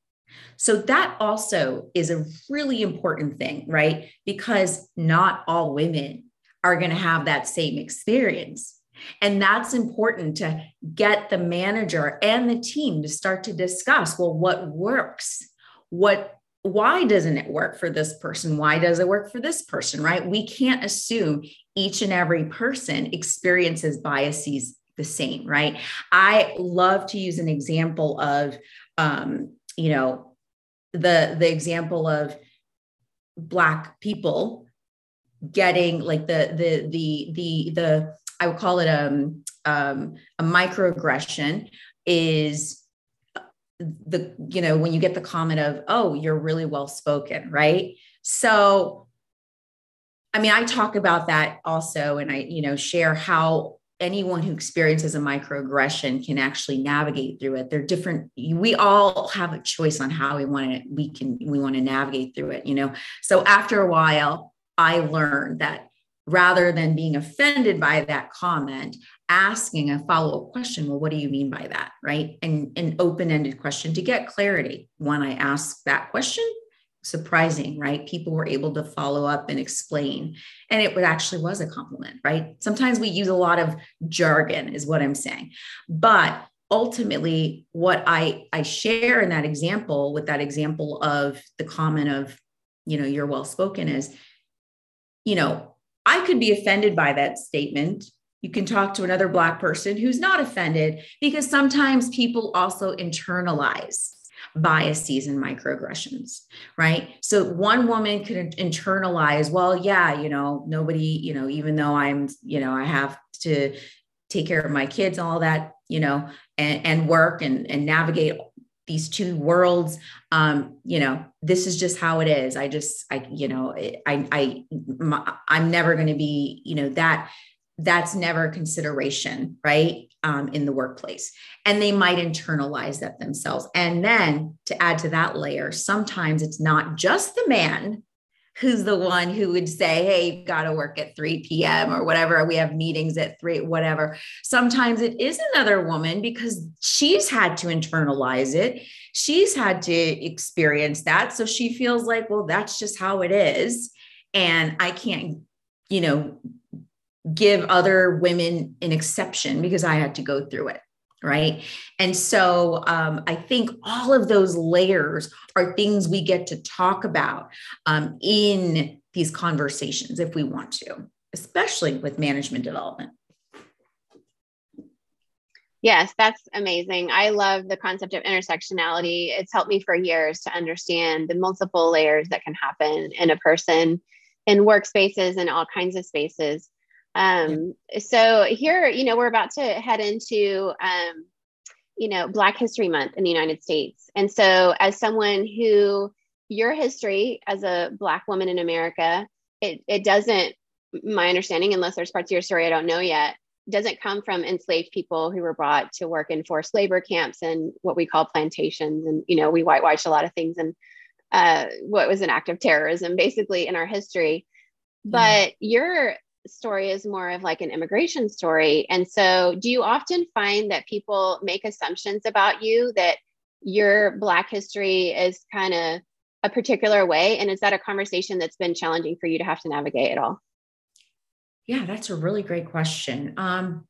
So that also is a really important thing, right? Because not all women are going to have that same experience. And that's important to get the manager and the team to start to discuss, well, what works? What, why doesn't it work for this person? Why does it work for this person, right? We can't assume each and every person experiences biases the same, right? I love to use an example of, um, you know, the, the example of Black people getting like the, the, the, the, the, I would call it a, um, a microaggression is the, you know, when you get the comment of, oh, you're really well-spoken, right? So, I mean, I talk about that also, and I, you know, share how anyone who experiences a microaggression can actually navigate through it. They're different. We all have a choice on how we want to, we can, we want to navigate through it, you know? So after a while, I learned that rather than being offended by that comment, asking a follow-up question, well, what do you mean by that? Right. And an open-ended question to get clarity. When I asked that question, surprising, right? People were able to follow up and explain. And it actually was a compliment, right? Sometimes we use a lot of jargon is what I'm saying. But ultimately, what I, I share in that example, with that example of the comment of, you know, you're well-spoken is, you know, I could be offended by that statement. You can talk to another Black person who's not offended, because sometimes people also internalize biases and microaggressions, right? So one woman could internalize, well, yeah, you know, nobody, you know, even though I'm, you know, I have to take care of my kids and all that, you know, and, and work and, and navigate these two worlds. Um, you know, this is just how it is. I just, I, you know, I, I, my, I'm never going to be, you know, that that's never a consideration, right? Um, in the workplace. And they might internalize that themselves. And then to add to that layer, sometimes it's not just the man who's the one who would say, hey, you've got to work at three p.m. or whatever. We have meetings at three, whatever. Sometimes it is another woman, because she's had to internalize it. She's had to experience that. So she feels like, well, that's just how it is. And I can't, you know, give other women an exception because I had to go through it. right? And so um, I think all of those layers are things we get to talk about um, in these conversations if we want to, especially with management development. Yes, that's amazing. I love the concept of intersectionality. It's helped me for years to understand the multiple layers that can happen in a person, in workspaces, and all kinds of spaces. Um, so here, you know, we're about to head into, um, you know, Black History Month in the United States. And so as someone who, your history as a Black woman in America, it, it doesn't, my understanding, unless there's parts of your story I don't know yet, doesn't come from enslaved people who were brought to work in forced labor camps and what we call plantations. And, you know, we whitewash a lot of things and uh, what was an act of terrorism basically in our history. But mm. your story is more of like an immigration story. And so do you often find that people make assumptions about you, that your Black history is kind of a particular way? And is that a conversation that's been challenging for you to have to navigate at all? Yeah, that's a really great question. Um,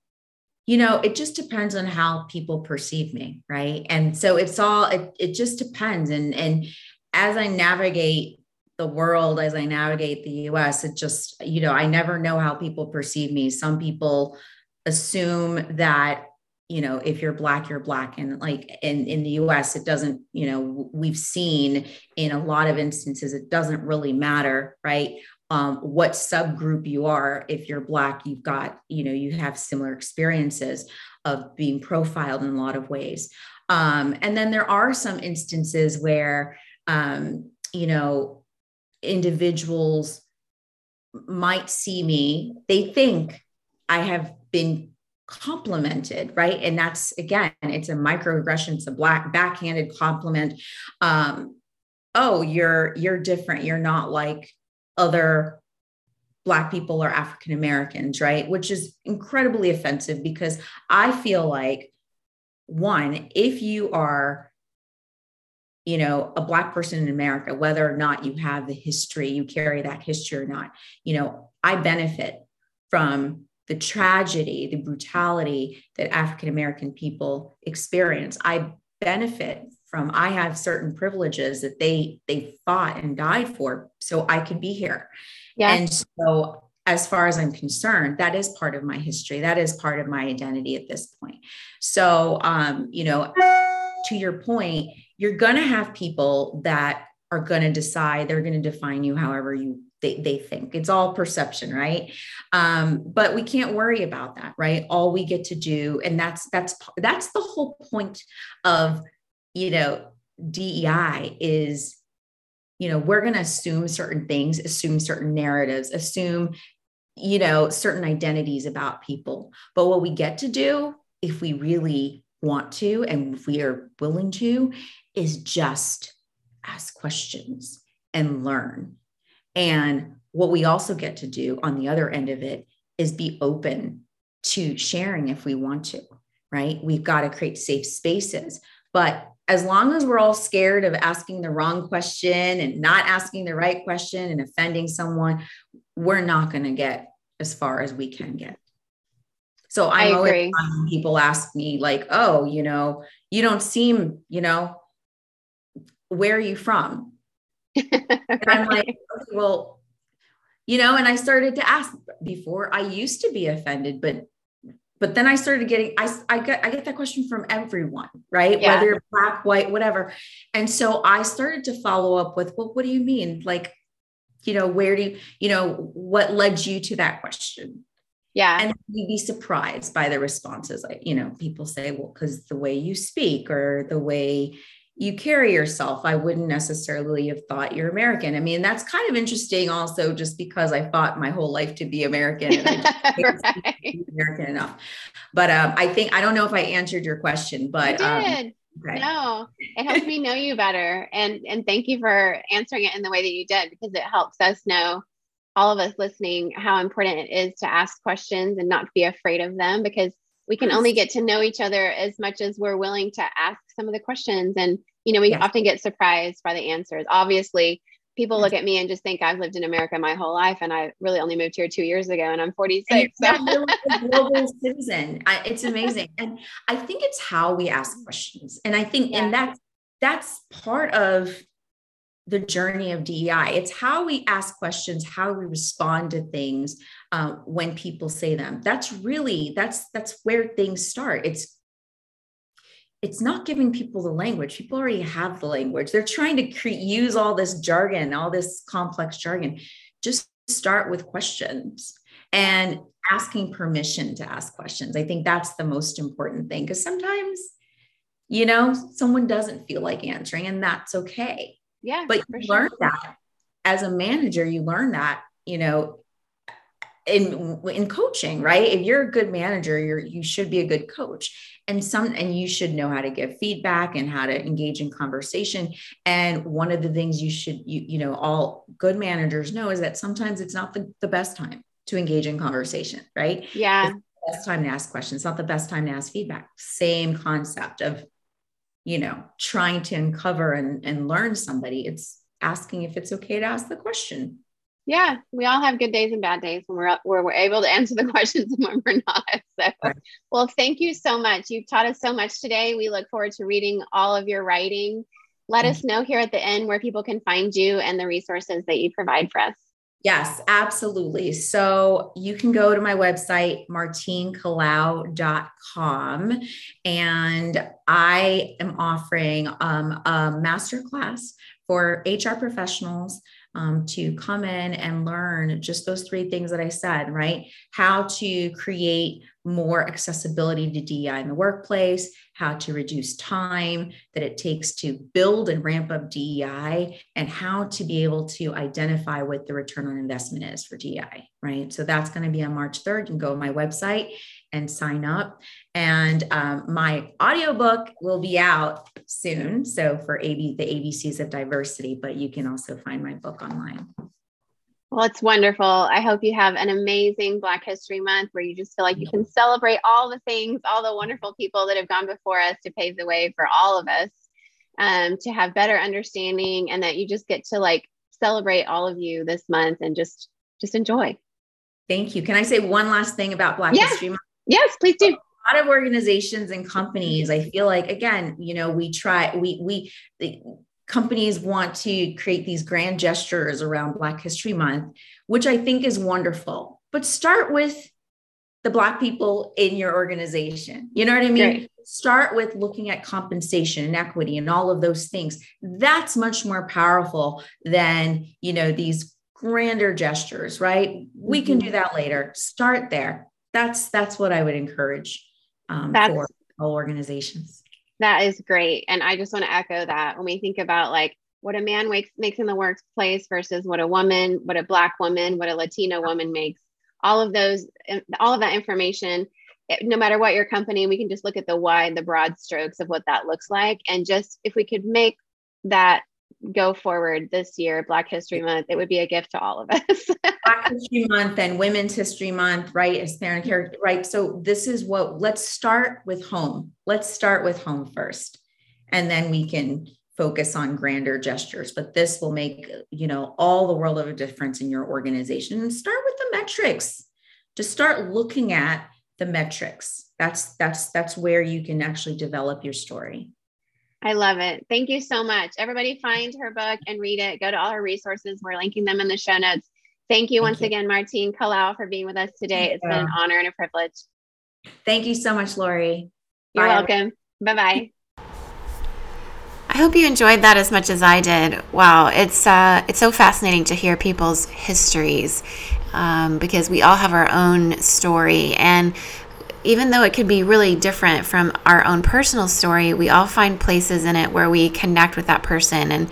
you know, it just depends on how people perceive me, right? And so it's all, it, it just depends. And, and as I navigate the world, as I navigate the U S, it just, you know, I never know how people perceive me. Some people assume that, you know, if you're Black, you're Black. And like in, in the U S, it doesn't, you know, we've seen in a lot of instances, it doesn't really matter, right? Um, what subgroup you are. If you're Black, you've got, you know, you have similar experiences of being profiled in a lot of ways. Um, and then there are some instances where, um, you know, individuals might see me, they think I have been complimented, right? And that's, again, it's a microaggression, it's a black backhanded compliment. Um, oh, you're, you're different. You're not like other Black people or African Americans, right? Which is incredibly offensive because I feel like, one, if you are, you know, a Black person in America, whether or not you have the history, you carry that history or not, you know, I benefit from the tragedy, the brutality that African American people experience. I benefit from, I have certain privileges that they, they fought and died for, so I could be here. Yeah. And so as far as I'm concerned, that is part of my history. That is part of my identity at this point. So, um, you know, to your point, you're going to have people that are going to decide, they're going to define you however you They, they think. It's all perception, right? Um, but we can't worry about that, right? All we get to do, and that's that's that's the whole point of, you know, D E I is, you know, we're going to assume certain things, assume certain narratives, assume, you know, certain identities about people. But what we get to do, if we really want to, and if we are willing to, is just ask questions and learn. And what we also get to do on the other end of it is be open to sharing if we want to, right? We've got to create safe spaces. But as long as we're all scared of asking the wrong question and not asking the right question and offending someone, we're not going to get as far as we can get. So I'm I always finding people ask me like, oh, you know, you don't seem, you know, where are you from? And I'm like, well, you know, and I started to ask before. I used to be offended, but, but then I started getting, I, I get, I get that question from everyone, right? Yeah. Whether you're Black, white, whatever. And so I started to follow up with, well, what do you mean? Like, you know, where do you, you know, what led you to that question? Yeah. And you'd be surprised by the responses. Like, you know, people say, well, because the way you speak or the way you carry yourself, I wouldn't necessarily have thought you're American. I mean, that's kind of interesting also, just because I thought my whole life to be American and I didn't right. be American enough. But um, I think, I don't know if I answered your question, but- You did. Um, okay. No, it helps me know you better. And, and thank you for answering it in the way that you did, because it helps us know, all of us listening, how important it is to ask questions and not be afraid of them, because we can only get to know each other as much as we're willing to ask some of the questions. And, you know, we yes. often get surprised by the answers. Obviously, people look at me and just think I've lived in America my whole life, and I really only moved here two years ago, and I'm forty-six. So. Really a global citizen. I, it's amazing, and I think it's how we ask questions, and I think, yeah. and that's that's part of the journey of D E I. It's how we ask questions, how we respond to things uh, when people say them. That's really that's that's where things start. It's It's not giving people the language. People already have the language. They're trying to cre- use all this jargon, all this complex jargon. Just start with questions and asking permission to ask questions. I think that's the most important thing, because sometimes, you know, someone doesn't feel like answering, and that's okay. Yeah. But you sure. learn that as a manager, you learn that, you know, in, in coaching, right? If you're a good manager, you're, you should be a good coach. And some, and you should know how to give feedback and how to engage in conversation. And one of the things you should, you, you know, all good managers know is that sometimes it's not the, the best time to engage in conversation, right? Yeah. It's not the best time to ask questions. It's not the best time to ask feedback. Same concept of, you know, trying to uncover and, and learn somebody. It's asking if it's okay to ask the question. Yeah, we all have good days and bad days when we're where we're able to answer the questions and when we're not. So, right. Well, thank you so much. You've taught us so much today. We look forward to reading all of your writing. Let mm-hmm. us know here at the end where people can find you and the resources that you provide for us. Yes, absolutely. So you can go to my website, martine kalaw dot com, and I am offering um, a masterclass for H R professionals Um, to come in and learn just those three things that I said, right? How to create more accessibility to D E I in the workplace, how to reduce time that it takes to build and ramp up D E I, and how to be able to identify what the return on investment is for D E I, right? So that's going to be on March third. You can go to my website and sign up. And um, my audiobook will be out soon. So for A B, the A B Cs of Diversity, but you can also find my book online. Well, it's wonderful. I hope you have an amazing Black History Month where you just feel like you can celebrate all the things, all the wonderful people that have gone before us to pave the way for all of us um, to have better understanding, and that you just get to like celebrate all of you this month and just, just enjoy. Thank you. Can I say one last thing about Black yeah. History Month? Yes, please do. A lot of organizations and companies, I feel like, again, you know, we try, we, we, the companies want to create these grand gestures around Black History Month, which I think is wonderful, but start with the Black people in your organization. You know what I mean? Right. Start with looking at compensation and equity and all of those things. That's much more powerful than, you know, these grander gestures, right? Mm-hmm. We can do that later. Start there. That's, that's what I would encourage um, for all organizations. That is great. And I just want to echo that when we think about like what a man makes, makes in the workplace versus what a woman, what a Black woman, what a Latina woman makes, all of those, all of that information, no matter what your company, we can just look at the wide, the broad strokes of what that looks like. And just, if we could make that go forward this year, Black History Month, it would be a gift to all of us. Black History Month and Women's History Month, right? Hispanic Heritage, right? So this is what, let's start with home. Let's start with home first. And then we can focus on grander gestures, but this will make, you know, all the world of a difference in your organization. And start with the metrics. Just start looking at the metrics. That's, that's, that's where you can actually develop your story. I love it. Thank you so much. Everybody find her book and read it. Go to all her resources. We're linking them in the show notes. Thank you Thank once you. again, Martine Kalaw, for being with us today. It's been an honor and a privilege. Thank you so much, Lori. You're Bye. welcome. Bye-bye. I hope you enjoyed that as much as I did. Wow. It's, uh, it's so fascinating to hear people's histories um, because we all have our own story, and even though it could be really different from our own personal story, we all find places in it where we connect with that person. And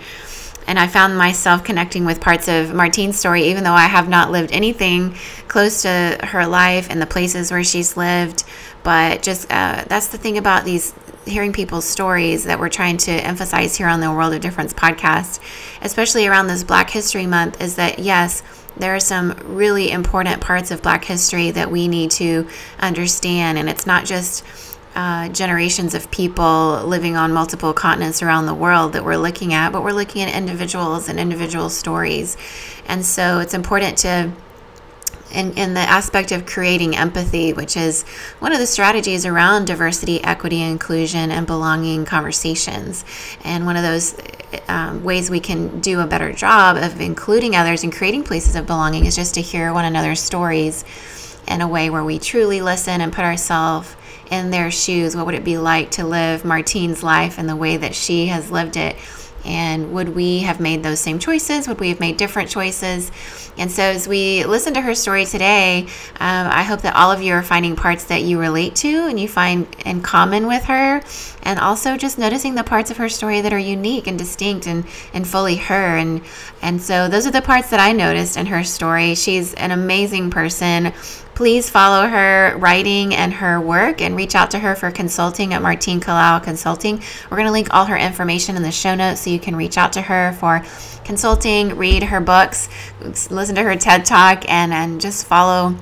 and I found myself connecting with parts of Martine's story, even though I have not lived anything close to her life and the places where she's lived. But just uh, that's the thing about these hearing people's stories that we're trying to emphasize here on the World of Difference podcast, especially around this Black History Month, is that, yes, there are some really important parts of Black history that we need to understand. And it's not just uh, generations of people living on multiple continents around the world that we're looking at, but we're looking at individuals and individual stories. And so it's important to, in, in the aspect of creating empathy, which is one of the strategies around diversity, equity, inclusion, and belonging conversations. And one of those um, ways we can do a better job of including others and creating places of belonging is just to hear one another's stories in a way where we truly listen and put ourselves in their shoes. What would it be like to live Martine's life in the way that she has lived it? And would we have made those same choices? Would we have made different choices? And so as we listen to her story today, um, I hope that all of you are finding parts that you relate to and you find in common with her, and also just noticing the parts of her story that are unique and distinct and, and fully her. And, and so those are the parts that I noticed in her story. She's an amazing person. Please follow her writing and her work and reach out to her for consulting at Martine Kalaw Consulting. We're going to link all her information in the show notes so you can reach out to her for consulting, read her books, listen to her TED Talk, and, and just follow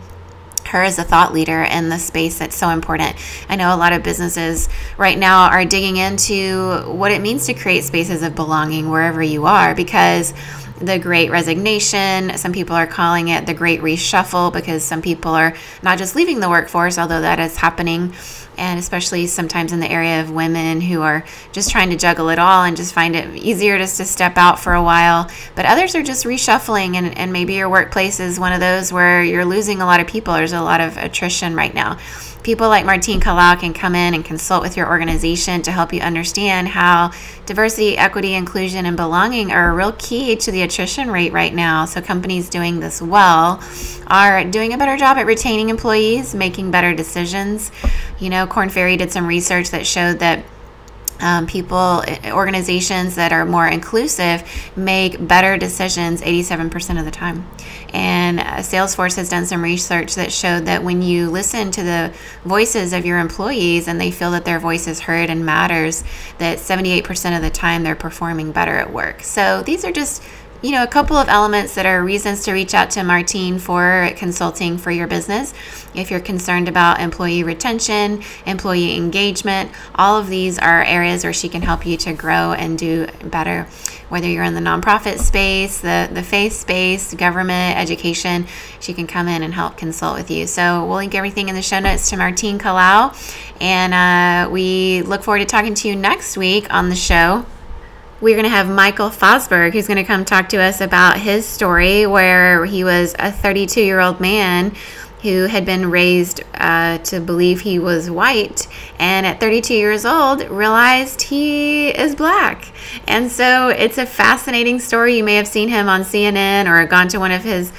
her as a thought leader in the space that's so important. I know a lot of businesses right now are digging into what it means to create spaces of belonging wherever you are, because the Great Resignation, some people are calling it the Great Reshuffle, because some people are not just leaving the workforce, although that is happening, and especially sometimes in the area of women who are just trying to juggle it all and just find it easier just to step out for a while. But others are just reshuffling, and, and maybe your workplace is one of those where you're losing a lot of people. There's a lot of attrition right now. People like Martine Kalaw can come in and consult with your organization to help you understand how diversity, equity, inclusion, and belonging are a real key to the attrition rate right now. So companies doing this well are doing a better job at retaining employees, making better decisions. You know, Korn Ferry did some research that showed that Um, people, organizations that are more inclusive make better decisions eighty-seven percent of the time. And uh, Salesforce has done some research that showed that when you listen to the voices of your employees and they feel that their voice is heard and matters, that seventy-eight percent of the time they're performing better at work. So these are just, you know, a couple of elements that are reasons to reach out to Martine for consulting for your business. If you're concerned about employee retention, employee engagement, all of these are areas where she can help you to grow and do better. Whether you're in the nonprofit space, the, the faith space, government, education, she can come in and help consult with you. So we'll link everything in the show notes to Martine Kalaw. And uh, we look forward to talking to you next week on the show. We're going to have Michael Fosberg, who's going to come talk to us about his story, where he was a thirty-two-year-old man who had been raised uh, to believe he was white, and at thirty-two years old realized he is black. And so it's a fascinating story. You may have seen him on C N N or gone to one of his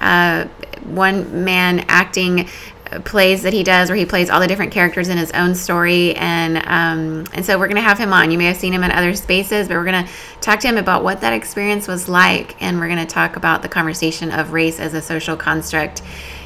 uh, one-man acting plays that he does, where he plays all the different characters in his own story. And um, and so we're going to have him on. You may have seen him in other spaces, but we're going to talk to him about what that experience was like. And we're going to talk about the conversation of race as a social construct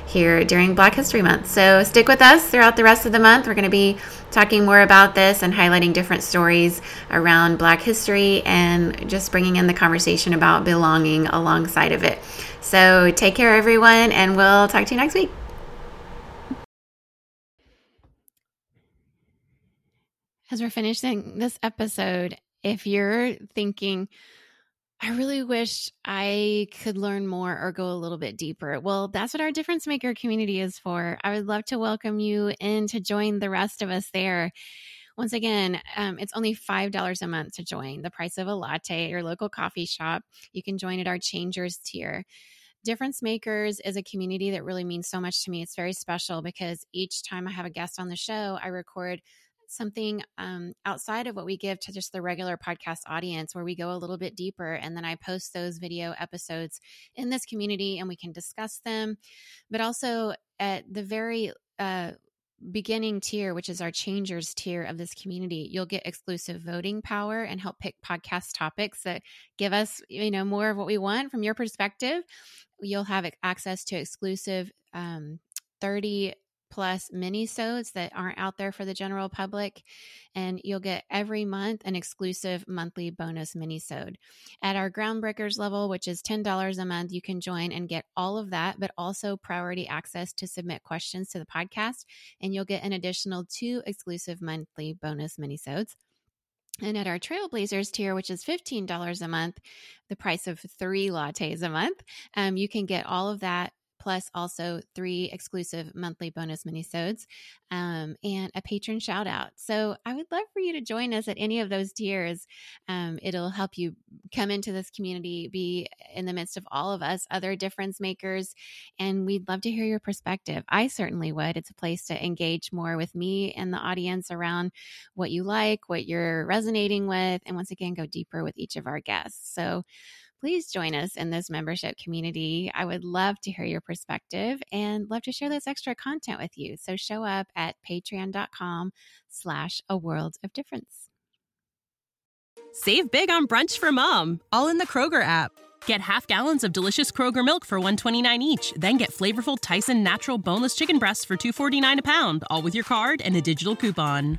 here during Black History Month. So stick with us throughout the rest of the month. We're going to be talking more about this and highlighting different stories around Black history and just bringing in the conversation about belonging alongside of it. So take care, everyone, and we'll talk to you next week. As we're finishing this episode, if you're thinking, I really wish I could learn more or go a little bit deeper, well, that's what our Difference Maker community is for. I would love to welcome you in to join the rest of us there. Once again, um, it's only five dollars a month to join, the price of a latte at your local coffee shop. You can join at our Changers tier. Difference Makers is a community that really means so much to me. It's very special because each time I have a guest on the show, I record something um, outside of what we give to just the regular podcast audience, where we go a little bit deeper. And then I post those video episodes in this community and we can discuss them. But also at the very uh, beginning tier, which is our Changers tier of this community, you'll get exclusive voting power and help pick podcast topics that give us, you know, more of what we want from your perspective. You'll have access to exclusive um, thirty plus mini-sodes that aren't out there for the general public. And you'll get every month an exclusive monthly bonus mini-sode. At our Groundbreakers level, which is ten dollars a month, you can join and get all of that, but also priority access to submit questions to the podcast. And you'll get an additional two exclusive monthly bonus mini-sodes. And at our Trailblazers tier, which is fifteen dollars a month, the price of three lattes a month, um, you can get all of that, plus also three exclusive monthly bonus minisodes um, and a patron shout out. So I would love for you to join us at any of those tiers. Um, it'll help you come into this community, be in the midst of all of us, other difference makers, and we'd love to hear your perspective. I certainly would. It's a place to engage more with me and the audience around what you like, what you're resonating with, and once again, go deeper with each of our guests. So please join us in this membership community. I would love to hear your perspective and love to share this extra content with you. So show up at patreon.com slash a world of difference. Save big on brunch for mom, all in the Kroger app. Get half gallons of delicious Kroger milk for one dollar and twenty-nine cents each. Then get flavorful Tyson natural boneless chicken breasts for two dollars and forty-nine cents a pound, all with your card and a digital coupon.